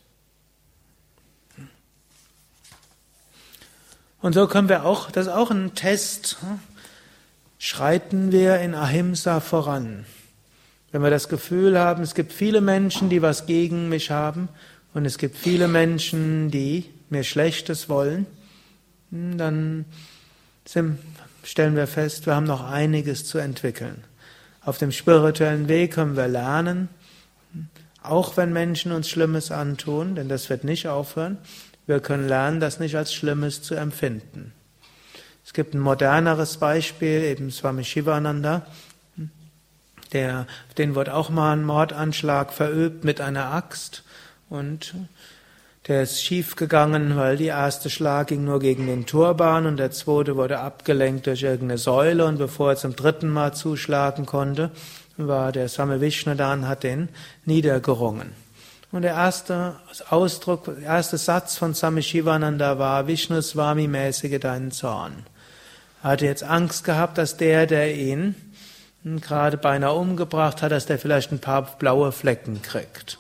Und so können wir auch, das ist auch ein Test, schreiten wir in Ahimsa voran. Wenn wir das Gefühl haben, es gibt viele Menschen, die was gegen mich haben und es gibt viele Menschen, die mir Schlechtes wollen, dann stellen wir fest, wir haben noch einiges zu entwickeln. Auf dem spirituellen Weg können wir lernen, auch wenn Menschen uns Schlimmes antun, denn das wird nicht aufhören. Wir können lernen, das nicht als Schlimmes zu empfinden. Es gibt ein moderneres Beispiel, eben Swami Shivananda, der, den wird auch mal ein Mordanschlag verübt mit einer Axt und der ist schief gegangen, weil der erste Schlag ging nur gegen den Turban und der zweite wurde abgelenkt durch irgendeine Säule und bevor er zum dritten Mal zuschlagen konnte, war der Swami Vishnu da und hat den niedergerungen. Und der erste Ausdruck, der erste Satz von Swami Shivananda war, Vishnu Swami mäßige deinen Zorn. Er hatte jetzt Angst gehabt, dass der, der ihn gerade beinahe umgebracht hat, dass der vielleicht ein paar blaue Flecken kriegt.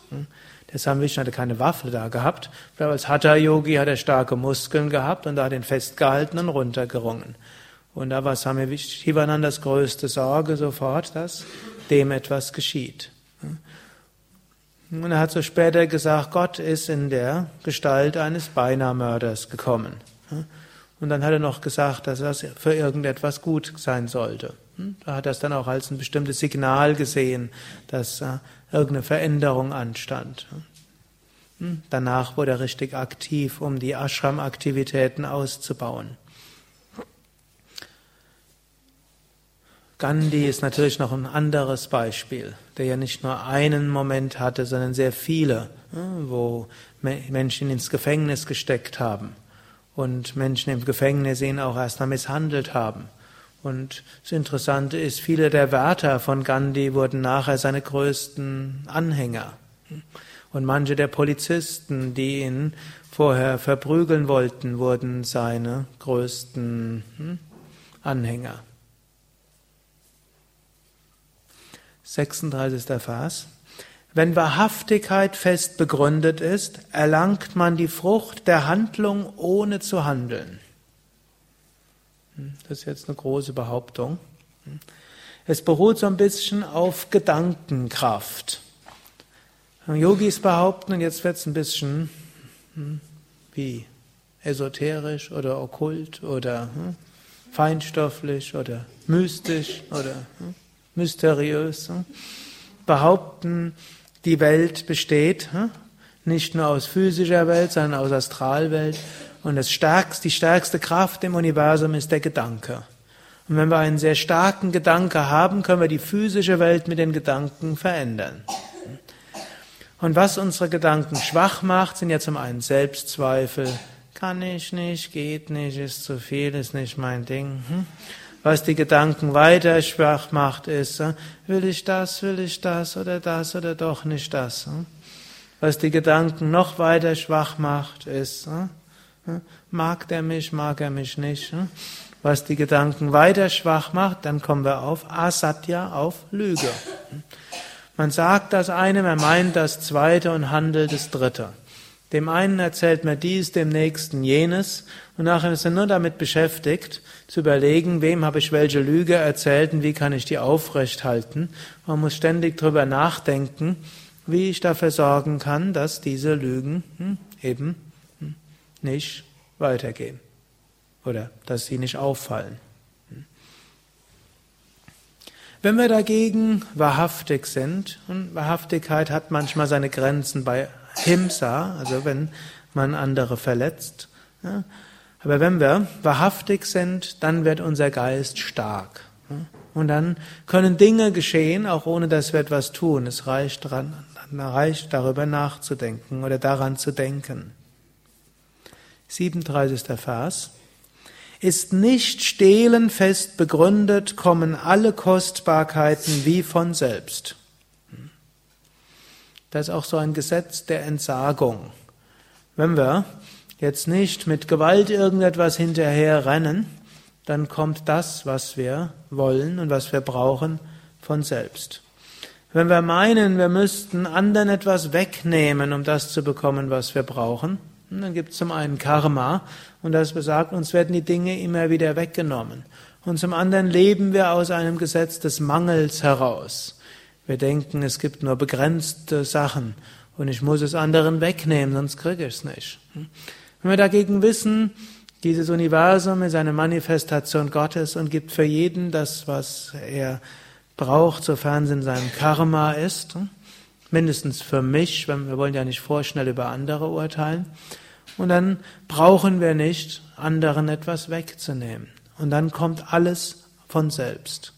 Der Swami Vishnu hatte keine Waffe da gehabt, aber als Hatha-Yogi hat er starke Muskeln gehabt und da hat ihn festgehalten und runtergerungen. Und da war Swami Shivanandas größte Sorge sofort, dass dem etwas geschieht. Und er hat so später gesagt, Gott ist in der Gestalt eines Beinahe-Mörders gekommen. Und dann hat er noch gesagt, dass das für irgendetwas gut sein sollte. Da hat er es dann auch als ein bestimmtes Signal gesehen, dass irgendeine Veränderung anstand. Danach wurde er richtig aktiv, um die Ashram-Aktivitäten auszubauen. Gandhi ist natürlich noch ein anderes Beispiel, der ja nicht nur einen Moment hatte, sondern sehr viele, wo Menschen ins Gefängnis gesteckt haben und Menschen im Gefängnis ihn auch erst mal misshandelt haben. Und das Interessante ist, viele der Wärter von Gandhi wurden nachher seine größten Anhänger. Und manche der Polizisten, die ihn vorher verprügeln wollten, wurden seine größten Anhänger. sechsunddreißigster Vers. Wenn Wahrhaftigkeit fest begründet ist, erlangt man die Frucht der Handlung, ohne zu handeln. Das ist jetzt eine große Behauptung. Es beruht so ein bisschen auf Gedankenkraft. Yogis behaupten, und jetzt wird es ein bisschen wie esoterisch oder okkult oder feinstofflich oder mystisch oder mysteriös, behaupten, die Welt besteht nicht nur aus physischer Welt, sondern aus Astralwelt und das stärkste, die stärkste Kraft im Universum ist der Gedanke. Und wenn wir einen sehr starken Gedanke haben, können wir die physische Welt mit den Gedanken verändern. Und was unsere Gedanken schwach macht, sind ja zum einen Selbstzweifel. Kann ich nicht, geht nicht, ist zu viel, ist nicht mein Ding. Was die Gedanken weiter schwach macht, ist, will ich das, will ich das oder das oder doch nicht das. Was die Gedanken noch weiter schwach macht, ist, Mag der mich, mag er mich nicht. Was die Gedanken weiter schwach macht, dann kommen wir auf Asatya, auf Lüge. Man sagt das eine, man meint das zweite und handelt das dritte. Dem einen erzählt man dies, dem nächsten jenes und nachher ist er nur damit beschäftigt, zu überlegen, wem habe ich welche Lüge erzählt und wie kann ich die aufrecht halten. Man muss ständig drüber nachdenken, wie ich dafür sorgen kann, dass diese Lügen hm, eben hm, nicht weitergehen oder dass sie nicht auffallen. Wenn wir dagegen wahrhaftig sind, und Wahrhaftigkeit hat manchmal seine Grenzen bei Ahimsa, also wenn man andere verletzt, ja, aber wenn wir wahrhaftig sind, dann wird unser Geist stark. Ja, und dann können Dinge geschehen, auch ohne dass wir etwas tun. Es reicht, dran, reicht darüber nachzudenken oder daran zu denken. siebenunddreißigster Vers. Ist nicht stehlen fest begründet, kommen alle Kostbarkeiten wie von selbst. Das ist auch so ein Gesetz der Entsagung. Wenn wir jetzt nicht mit Gewalt irgendetwas hinterher rennen, dann kommt das, was wir wollen und was wir brauchen, von selbst. Wenn wir meinen, wir müssten anderen etwas wegnehmen, um das zu bekommen, was wir brauchen, dann gibt es zum einen Karma und das besagt, uns werden die Dinge immer wieder weggenommen. Und zum anderen leben wir aus einem Gesetz des Mangels heraus. Wir denken, es gibt nur begrenzte Sachen und ich muss es anderen wegnehmen, sonst kriege ich es nicht. Wenn wir dagegen wissen, dieses Universum ist eine Manifestation Gottes und gibt für jeden das, was er braucht, sofern es in seinem Karma ist, mindestens für mich, weil wir wollen ja nicht vorschnell über andere urteilen. Und dann brauchen wir nicht, anderen etwas wegzunehmen. Und dann kommt alles von selbst.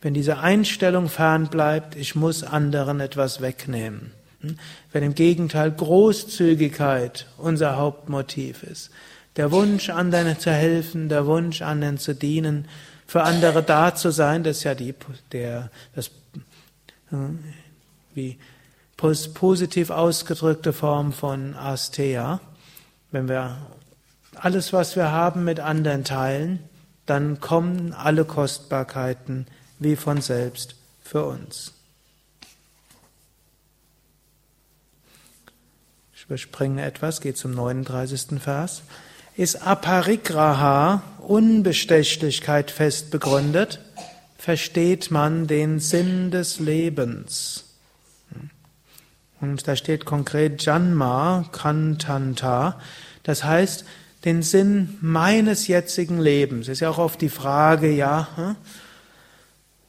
Wenn diese Einstellung fern bleibt, ich muss anderen etwas wegnehmen. Wenn im Gegenteil Großzügigkeit unser Hauptmotiv ist, der Wunsch, anderen zu helfen, der Wunsch, anderen zu dienen, für andere da zu sein, das ist ja die, der, das, wie positiv ausgedrückte Form von Asteya. Wenn wir alles, was wir haben, mit anderen teilen, dann kommen alle Kostbarkeiten wie von selbst für uns. Ich überspringe etwas, gehe zum neununddreißigsten Vers. Ist Aparigraha, Unbestechlichkeit, fest begründet, versteht man den Sinn des Lebens. Und da steht konkret Janma Kantanta, das heißt, den Sinn meines jetzigen Lebens. Das ist ja auch oft die Frage, ja,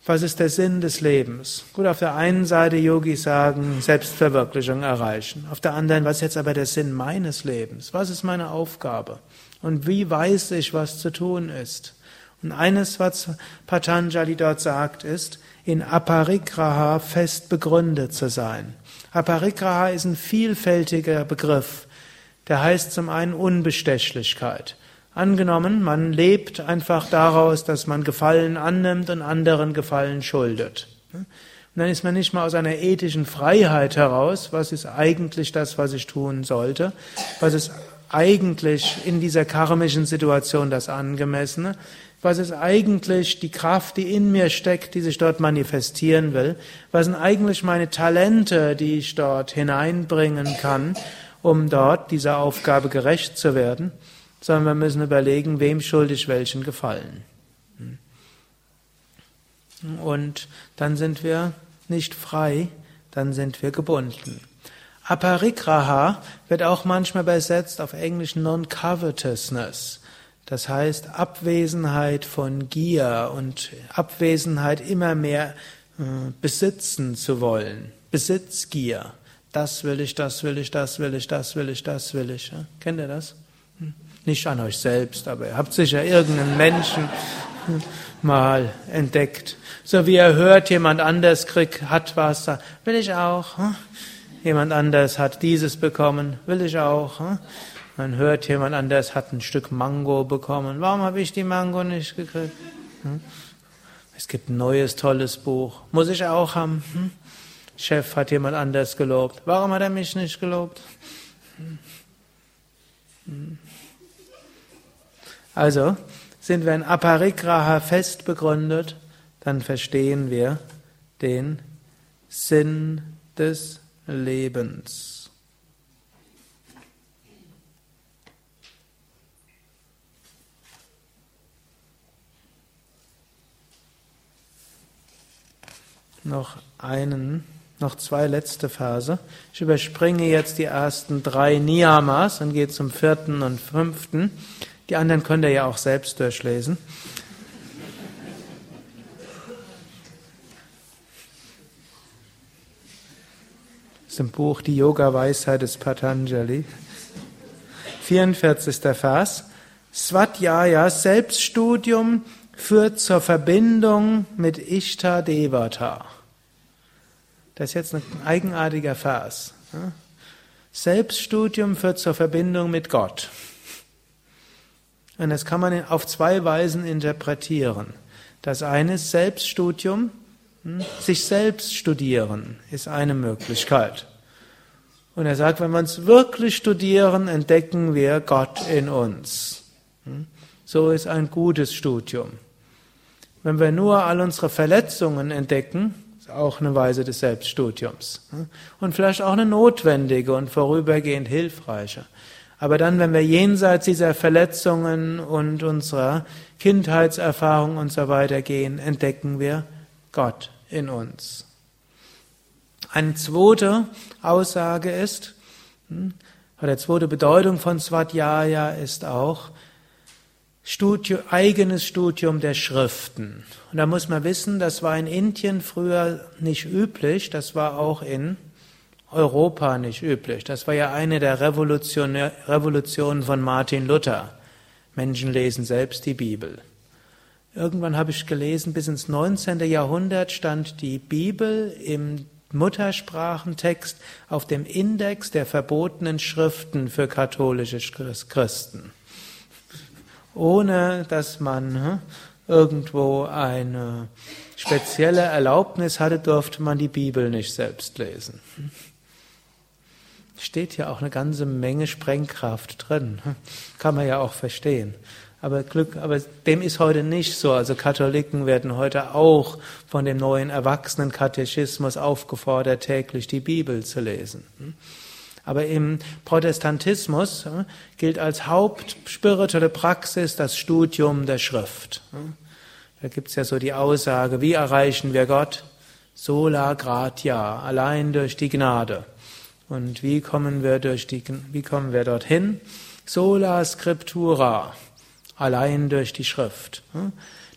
was ist der Sinn des Lebens? Gut, auf der einen Seite Yogis sagen, Selbstverwirklichung erreichen. Auf der anderen, was ist jetzt aber der Sinn meines Lebens? Was ist meine Aufgabe? Und wie weiß ich, was zu tun ist? Und eines, was Patanjali dort sagt, ist, in Aparigraha fest begründet zu sein. Aparigraha ist ein vielfältiger Begriff. Der heißt zum einen Unbestechlichkeit. Angenommen, man lebt einfach daraus, dass man Gefallen annimmt und anderen Gefallen schuldet. Und dann ist man nicht mal aus einer ethischen Freiheit heraus, was ist eigentlich das, was ich tun sollte, was ist eigentlich in dieser karmischen Situation das Angemessene, was ist eigentlich die Kraft, die in mir steckt, die sich dort manifestieren will? Was sind eigentlich meine Talente, die ich dort hineinbringen kann, um dort dieser Aufgabe gerecht zu werden? Sondern wir müssen überlegen, wem schulde ich welchen Gefallen. Und dann sind wir nicht frei, dann sind wir gebunden. Aparigraha wird auch manchmal übersetzt auf Englisch Non-Covetousness. Das heißt, Abwesenheit von Gier und Abwesenheit immer mehr äh, besitzen zu wollen. Besitzgier. Das will ich, das will ich, das will ich, das will ich, das will ich. Ja? Kennt ihr das? Hm? Nicht an euch selbst, aber ihr habt sicher irgendeinen Menschen hm, mal entdeckt. So wie ihr hört, jemand anders kriegt, hat was, sagt, will ich auch. Hm? Jemand anders hat dieses bekommen, will ich auch. Hm? Man hört, jemand anders hat ein Stück Mango bekommen. Warum habe ich die Mango nicht gekriegt? Hm? Es gibt ein neues, tolles Buch. Muss ich auch haben? Hm? Chef hat jemand anders gelobt. Warum hat er mich nicht gelobt? Hm? Also sind wir in Aparigraha fest begründet, dann verstehen wir den Sinn des Lebens. Noch einen, noch zwei letzte Verse. Ich überspringe jetzt die ersten drei Niyamas und gehe zum vierten und fünften. Die anderen könnt ihr ja auch selbst durchlesen. Das ist im Buch Die Yoga-Weisheit des Patanjali. vierundvierzigster Vers. Swadhyaya, Selbststudium, führt zur Verbindung mit Ishta-Devata. Das ist jetzt ein eigenartiger Vers. Selbststudium führt zur Verbindung mit Gott. Und das kann man auf zwei Weisen interpretieren. Das eine ist Selbststudium, sich selbst studieren, ist eine Möglichkeit. Und er sagt, wenn wir uns wirklich studieren, entdecken wir Gott in uns. So ist ein gutes Studium. Wenn wir nur all unsere Verletzungen entdecken, ist auch eine Weise des Selbststudiums. Und vielleicht auch eine notwendige und vorübergehend hilfreiche. Aber dann, wenn wir jenseits dieser Verletzungen und unserer Kindheitserfahrung und so weiter gehen, entdecken wir Gott in uns. Eine zweite Aussage ist, oder zweite Bedeutung von Swadhyaya ist auch Studium, eigenes Studium der Schriften. Und da muss man wissen, das war in Indien früher nicht üblich, das war auch in Europa nicht üblich. Das war ja eine der Revolutionen von Martin Luther. Menschen lesen selbst die Bibel. Irgendwann habe ich gelesen, bis ins neunzehnten Jahrhundert stand die Bibel im Muttersprachentext auf dem Index der verbotenen Schriften für katholische Christen. Ohne dass man irgendwo eine spezielle Erlaubnis hatte, durfte man die Bibel nicht selbst lesen. Steht ja auch eine ganze Menge Sprengkraft drin. Kann man ja auch verstehen. Aber Glück, aber dem ist heute nicht so. Also Katholiken werden heute auch von dem neuen Erwachsenenkatechismus aufgefordert, täglich die Bibel zu lesen. Aber im Protestantismus gilt als hauptspirituelle Praxis das Studium der Schrift. Da gibt's ja so die Aussage, wie erreichen wir Gott? Sola gratia, allein durch die Gnade. Und wie kommen wir durch die, wie kommen wir dorthin? Sola scriptura, allein durch die Schrift.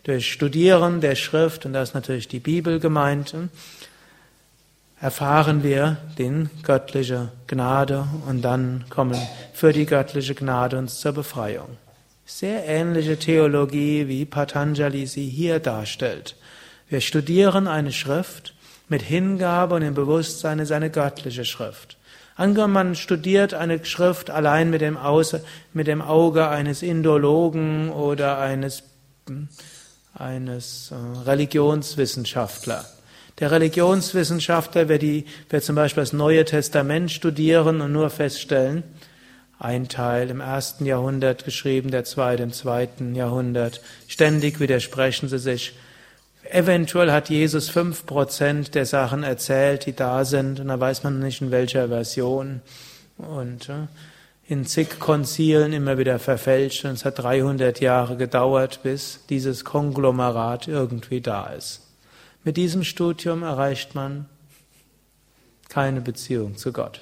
Durch Studieren der Schrift, und da ist natürlich die Bibel gemeint, erfahren wir den göttliche Gnade und dann kommen für die göttliche Gnade uns zur Befreiung. Sehr ähnliche Theologie, wie Patanjali sie hier darstellt. Wir studieren eine Schrift mit Hingabe und im Bewusstsein, es ist eine göttliche Schrift. Angenommen, man studiert eine Schrift allein mit dem, Außer, mit dem Auge eines Indologen oder eines, eines Religionswissenschaftlers. Der Religionswissenschaftler wird, die, wird zum Beispiel das Neue Testament studieren und nur feststellen, ein Teil im ersten Jahrhundert geschrieben, der zweite im zweiten Jahrhundert. Ständig widersprechen sie sich. Eventuell hat Jesus fünf Prozent der Sachen erzählt, die da sind, und da weiß man nicht, in welcher Version. Und in zig Konzilen immer wieder verfälscht. Und es hat dreihundert Jahre gedauert, bis dieses Konglomerat irgendwie da ist. Mit diesem Studium erreicht man keine Beziehung zu Gott.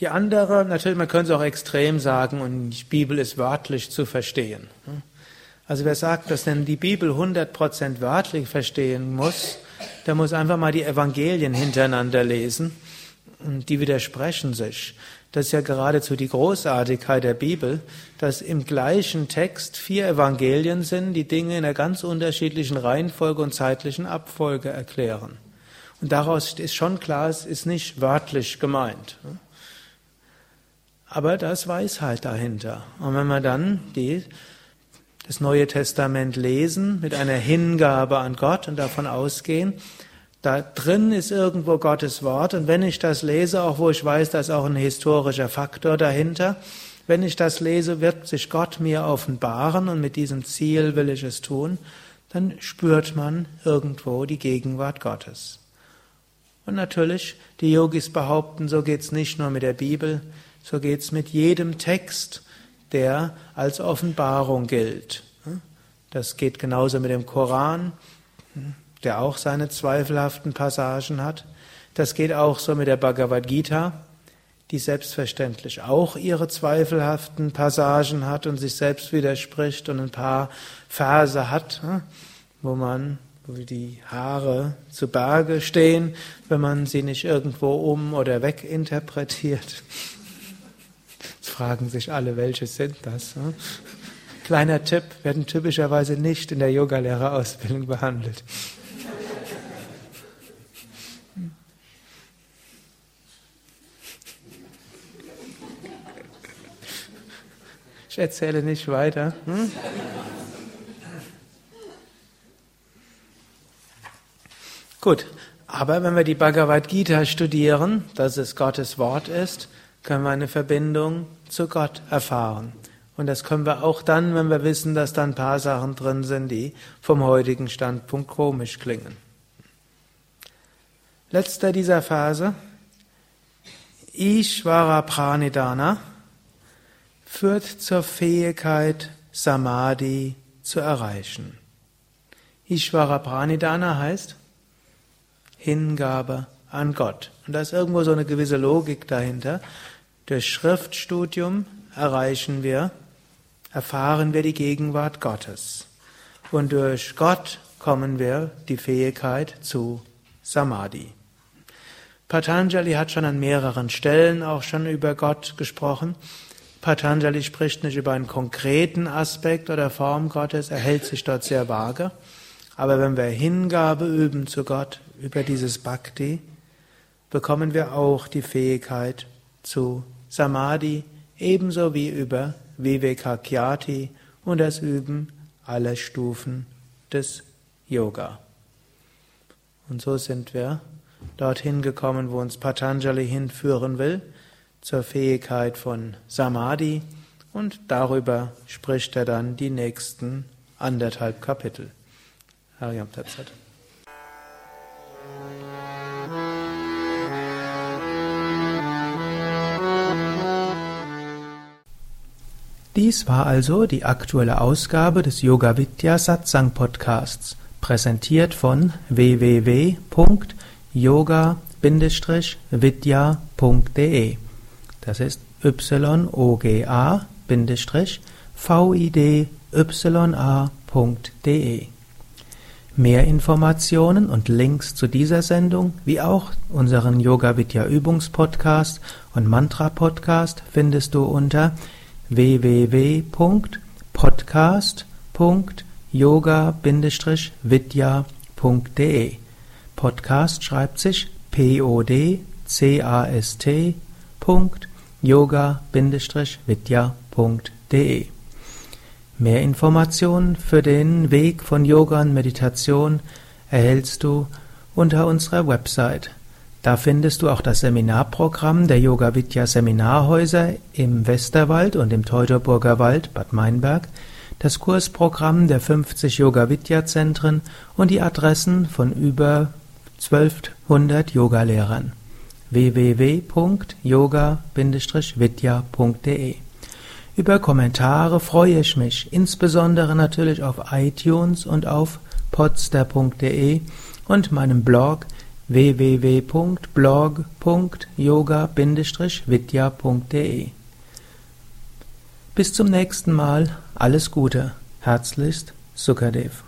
Die andere, natürlich, man könnte es auch extrem sagen, und die Bibel ist wörtlich zu verstehen. Also wer sagt, dass denn die Bibel hundert Prozent wörtlich verstehen muss, der muss einfach mal die Evangelien hintereinander lesen, und die widersprechen sich. Das ist ja geradezu die Großartigkeit der Bibel, dass im gleichen Text vier Evangelien sind, die Dinge in einer ganz unterschiedlichen Reihenfolge und zeitlichen Abfolge erklären. Und daraus ist schon klar, es ist nicht wörtlich gemeint. Aber da ist Weisheit dahinter. Und wenn wir dann die, das Neue Testament lesen mit einer Hingabe an Gott und davon ausgehen, da drin ist irgendwo Gottes Wort, und wenn ich das lese, auch wo ich weiß, da ist auch ein historischer Faktor dahinter, Wenn ich das lese, wird sich Gott mir offenbaren und mit diesem Ziel will ich es tun, dann spürt man irgendwo die Gegenwart Gottes. Und natürlich, die Yogis behaupten, so geht es nicht nur mit der Bibel, so geht es mit jedem Text, der als Offenbarung gilt. Das geht genauso mit dem Koran, der auch seine zweifelhaften Passagen hat. Das geht auch so mit der Bhagavad Gita, die selbstverständlich auch ihre zweifelhaften Passagen hat und sich selbst widerspricht und ein paar Verse hat, wo man, wo die Haare zu Berge stehen, wenn man sie nicht irgendwo um- oder weginterpretiert. Jetzt fragen sich alle, welche sind das? Kleiner Tipp, werden typischerweise nicht in der Yogalehrerausbildung behandelt. Ich erzähle nicht weiter. Hm? Gut, aber wenn wir die Bhagavad Gita studieren, dass es Gottes Wort ist, können wir eine Verbindung zu Gott erfahren. Und das können wir auch dann, wenn wir wissen, dass da ein paar Sachen drin sind, die vom heutigen Standpunkt komisch klingen. Letzter dieser Verse, Ishvara Pranidhana, führt zur Fähigkeit, Samadhi zu erreichen. Ishvara Pranidhana heißt Hingabe an Gott. Und da ist irgendwo so eine gewisse Logik dahinter. Durch Schriftstudium erreichen wir, erfahren wir die Gegenwart Gottes. Und durch Gott kommen wir die Fähigkeit zu Samadhi. Patanjali hat schon an mehreren Stellen auch schon über Gott gesprochen. Patanjali spricht nicht über einen konkreten Aspekt oder Form Gottes, er hält sich dort sehr vage. Aber wenn wir Hingabe üben zu Gott, über dieses Bhakti, bekommen wir auch die Fähigkeit zu Samadhi, ebenso wie über Viveka Khyati und das Üben aller Stufen des Yoga. Und so sind wir dorthin gekommen, wo uns Patanjali hinführen will, zur Fähigkeit von Samadhi, und darüber spricht er dann die nächsten anderthalb Kapitel. Hariam Tapsat. Dies war also die aktuelle Ausgabe des Yoga-Vidya Satsang Podcasts, präsentiert von w w w punkt yoga vidya punkt de. Das ist yoga vidya punkt de. Mehr Informationen und Links zu dieser Sendung, wie auch unseren Yoga-Vidya Übungspodcast und Mantra-Podcast findest du unter w w w punkt podcast punkt yoga vidya punkt de. Podcast schreibt sich P O D C A S T yoga vidya punkt de. Mehr Informationen für den Weg von Yoga und Meditation erhältst du unter unserer Website. Da findest du auch das Seminarprogramm der Yoga-Vidya Seminarhäuser im Westerwald und im Teutoburger Wald, Bad Meinberg, das Kursprogramm der fünfzig Yoga-Vidya-Zentren und die Adressen von über zwölfhundert Yogalehrern. w w w punkt yoga vidya punkt de. Über Kommentare freue ich mich, insbesondere natürlich auf iTunes und auf podster punkt de und meinem Blog w w w punkt blog punkt yoga vidya punkt de. Bis zum nächsten Mal, alles Gute, herzlichst Sukadev.